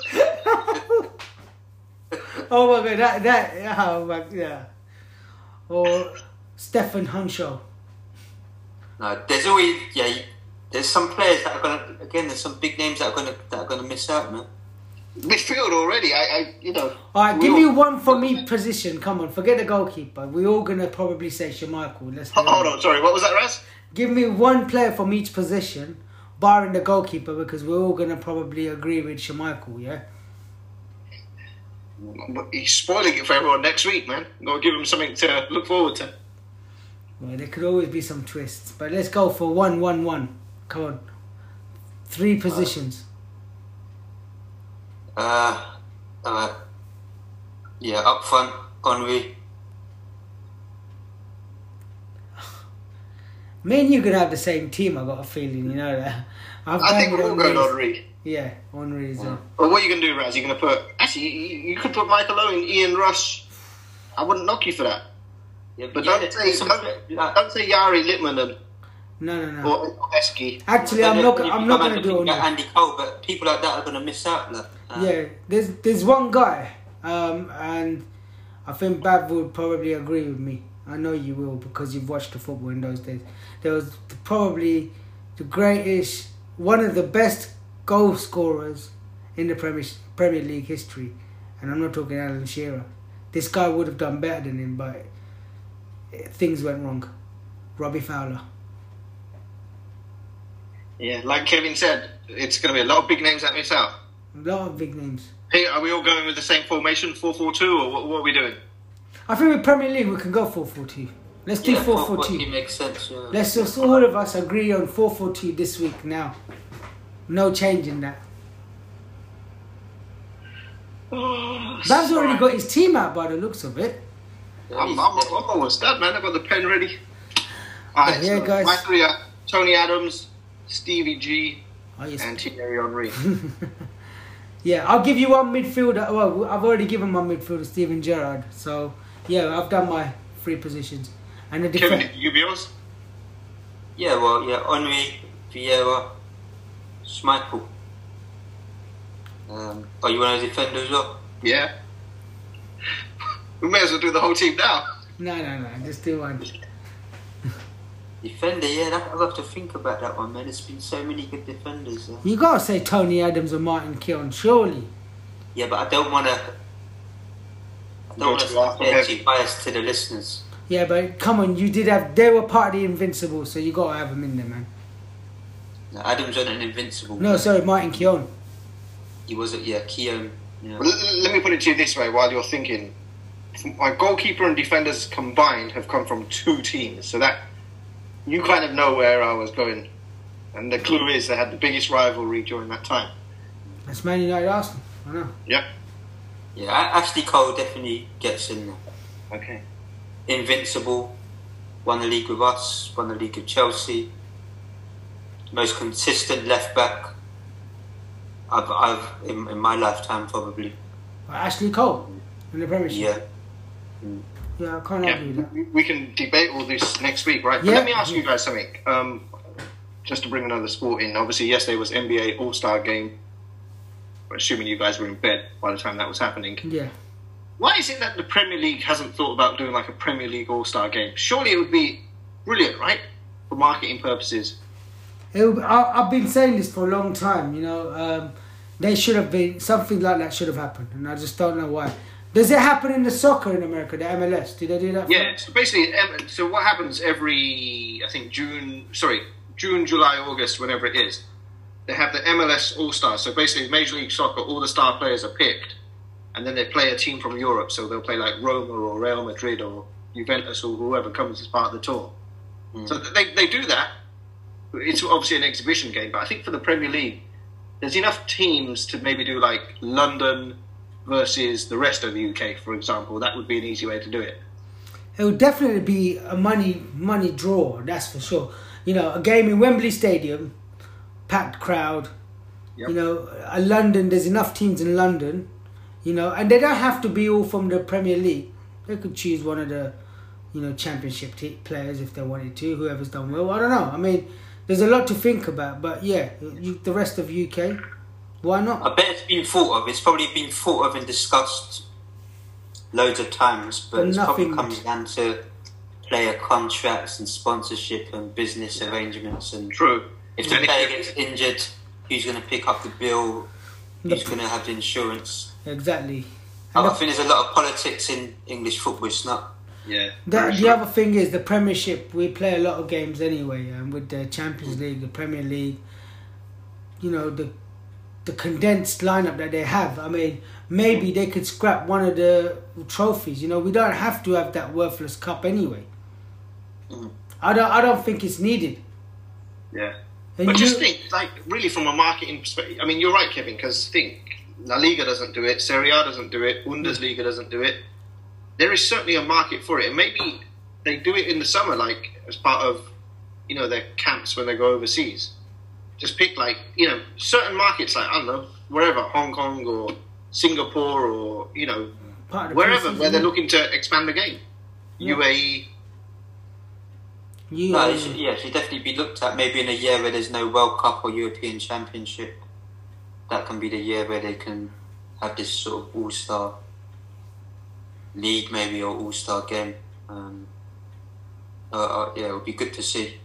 Oh my god, yeah. Or Stefan Henshaw. No, there's always there's some players that are gonna there's some big names that are gonna miss out, man. Midfield already, I you know. Alright, give me one for me position. Come on, forget the goalkeeper. We're all gonna probably say Schmeichel. Hold on, sorry, what was that, Raz? Give me one player from each position, barring the goalkeeper, because we're all gonna probably agree with Schmeichel, yeah. He's spoiling it for everyone next week, man. Got to give him something to look forward to. Well, there could always be some twists, but let's go for 1-1-1. Come on, three positions. Up front, Henry. Me and you're gonna have the same team. I got a feeling, you know that. I think we're all going Henry. Yeah, Henry is on. Well, what are you going to do, Raz? You're going to put... Actually, you could put Michael Owen, Ian Rush. I wouldn't knock you for that. Yeah, but don't say Yari Littman and... No. Or Eski. Actually, I'm not going to do Henry. Andy Cole, but people like that are going to miss out. Yeah, there's one guy, and I think Bab would probably agree with me. I know you will, because you've watched the football in those days. There was probably the greatest... One of the best... goal scorers in the Premier League history, and I'm not talking Alan Shearer. This guy would have done better than him, but things went wrong. Robbie Fowler. Yeah, like Kevin said, it's going to be a lot of big names that miss out. A lot of big names. Hey, are we all going with the same formation, 4-4-2, or what are we doing? I think with Premier League we can go 4-4-2. Let's do 4-4-2. Makes sense. Yeah. Let's just all of us agree on 4-4-2 this week now. No change in that. Bab's already got his team out by the looks of it. I'm almost done, man. I've got the pen ready. Alright, so guys. My three are Tony Adams, Stevie G, and Thierry Henry. Yeah, I'll give you one midfielder. Well, I've already given my midfielder, Steven Gerrard. So, yeah, I've done my three positions. And the Kevin, did you be yours? Yeah, Henry, Vieira, Schmeichel. You want to defend as well? Yeah. We may as well do the whole team now. No. Just do one. Defender, I'll have to think about that one, man. There's been so many good defenders. You got to say Tony Adams or Martin Keown, surely. Yeah, but I don't want to... I don't want to say too biased to the listeners. Yeah, but come on, you did have... They were part of the Invincibles, so you got to have them in there, man. No, Adams wasn't an invincible. No, player. Sorry, Martin Keown. He wasn't, Keown. Yeah. Well, let me put it to you this way while you're thinking. My goalkeeper and defenders combined have come from two teams, so that you kind of know where I was going. And the clue is they had the biggest rivalry during that time. That's Man United Arsenal, I know. Yeah. Yeah, Ashley Cole definitely gets in there. Okay. Invincible, won the league with us, won the league with Chelsea. Most consistent left back I've in my lifetime probably. Ashley Cole in the Premiership. Yeah. Mm. Yeah, I can't argue that. We can debate all this next week, right? Yeah. But let me ask you guys something. Just to bring another sport in. Obviously, yesterday was NBA All-Star Game. Assuming you guys were in bed by the time that was happening. Yeah. Why is it that the Premier League hasn't thought about doing like a Premier League All-Star Game? Surely it would be brilliant, right? For marketing purposes. I've been saying this for a long time, you know. They should have been, something like that should have happened, and I just don't know why. Does it happen in the soccer in America, the MLS? Do they do that? Yeah, so basically, so what happens every, I think, June, July, August, whenever it is, they have the MLS All-Stars. So basically, Major League Soccer, all the star players are picked, and then they play a team from Europe. So they'll play like Roma or Real Madrid or Juventus or whoever comes as part of the tour. Mm. So they do that. It's obviously an exhibition game, but I think for the Premier League, there's enough teams to maybe do like London versus the rest of the UK, for example. That would be an easy way to do it. It would definitely be a money draw, that's for sure. You know, a game in Wembley Stadium, packed crowd, Yep. You know, London, there's enough teams in London, you know, and they don't have to be all from the Premier League. They could choose one of the, you know, Championship players if they wanted to, whoever's done well. I don't know. I mean, there's a lot to think about, but yeah, the rest of UK, why not? I bet it's been thought of. It's probably been thought of and discussed loads of times, but it probably comes down to player contracts and sponsorship and business arrangements. And true. If the player gets injured, who's going to pick up the bill? Who's going to have the insurance? Exactly. And I think there's a lot of politics in English football. It's not. Yeah. The other thing is the Premiership. We play a lot of games anyway, and with the Champions League, the Premier League, you know, the condensed lineup that they have. I mean, maybe they could scrap one of the trophies. You know, we don't have to have that worthless cup anyway. Mm. I don't think it's needed. Yeah. And but just think, like, really from a marketing perspective. I mean, you're right, Kevin, because think La Liga doesn't do it, Serie A doesn't do it, Bundesliga doesn't do it. There is certainly a market for it, and maybe they do it in the summer, like as part of, you know, their camps when they go overseas. Just pick, like, you know, certain markets, like, I don't know, wherever, Hong Kong or Singapore or, you know, wherever, where they're looking to expand the game. Yeah. UAE. No, it should definitely be looked at. Maybe in a year where there's no World Cup or European Championship, that can be the year where they can have this sort of all-star league, maybe, or all-star game. Yeah, it would be good to see.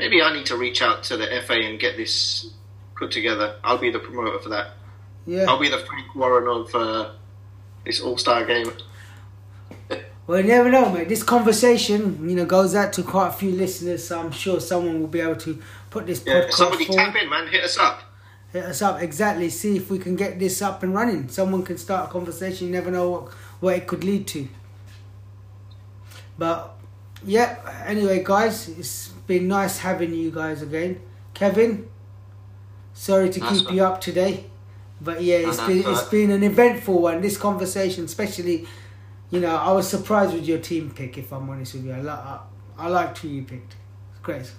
Maybe I need to reach out to the FA and get this put together. I'll be the promoter for that. Yeah, I'll be the Frank Warren of this all-star game. Well, you never know, mate. This conversation, you know, goes out to quite a few listeners, so I'm sure someone will be able to put this podcast somebody forward. Tap in, man. Hit us up. Hit us up, exactly. See if we can get this up and running. Someone can start a conversation. You never know what it could lead to. But, yeah, anyway, guys, it's been nice having you guys again. Kevin, sorry to keep you up today. But, yeah, it's been an eventful one, this conversation, especially... You know, I was surprised with your team pick, if I'm honest with you. I liked who you picked. It's great.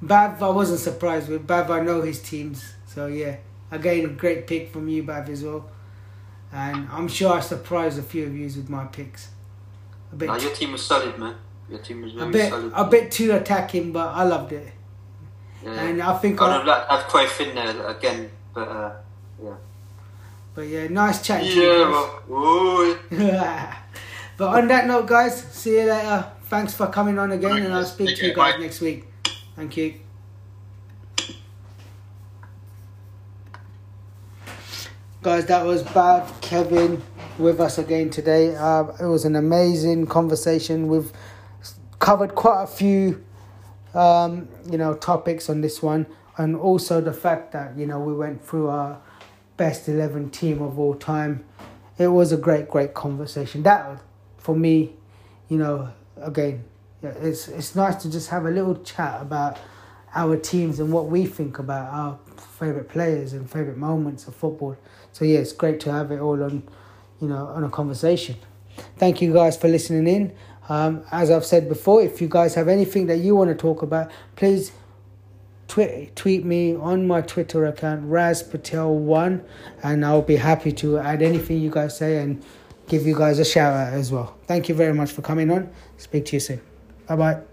Bav, I wasn't surprised with. Bav, I know his teams. So, yeah. Again, a great pick from you, Bav, as well. And I'm sure I surprised a few of you with my picks. Your team was solid, man. Your team was very solid. A bit too attacking, but I loved it. Yeah, and I think... I'd have Cruyff in there again, but, yeah. But, yeah, nice chat. Yeah, but on that note, guys, see you later. Thanks for coming on again, and I'll speak to you guys next week. Thank you. Guys, that was Bab, Kevin, with us again today. It was an amazing conversation. We've covered quite a few, you know, topics on this one, and also the fact that, you know, we went through our best 11 team of all time. It was a great conversation. That, for me, you know, again, it's nice to just have a little chat about our teams and what we think about our favourite players and favourite moments of football. So, yeah, it's great to have it all on, you know, on a conversation. Thank you guys for listening in. As I've said before, if you guys have anything that you want to talk about, please tweet me on my Twitter account, RazPatel1, and I'll be happy to add anything you guys say and give you guys a shout out as well. Thank you very much for coming on. Speak to you soon. Bye bye.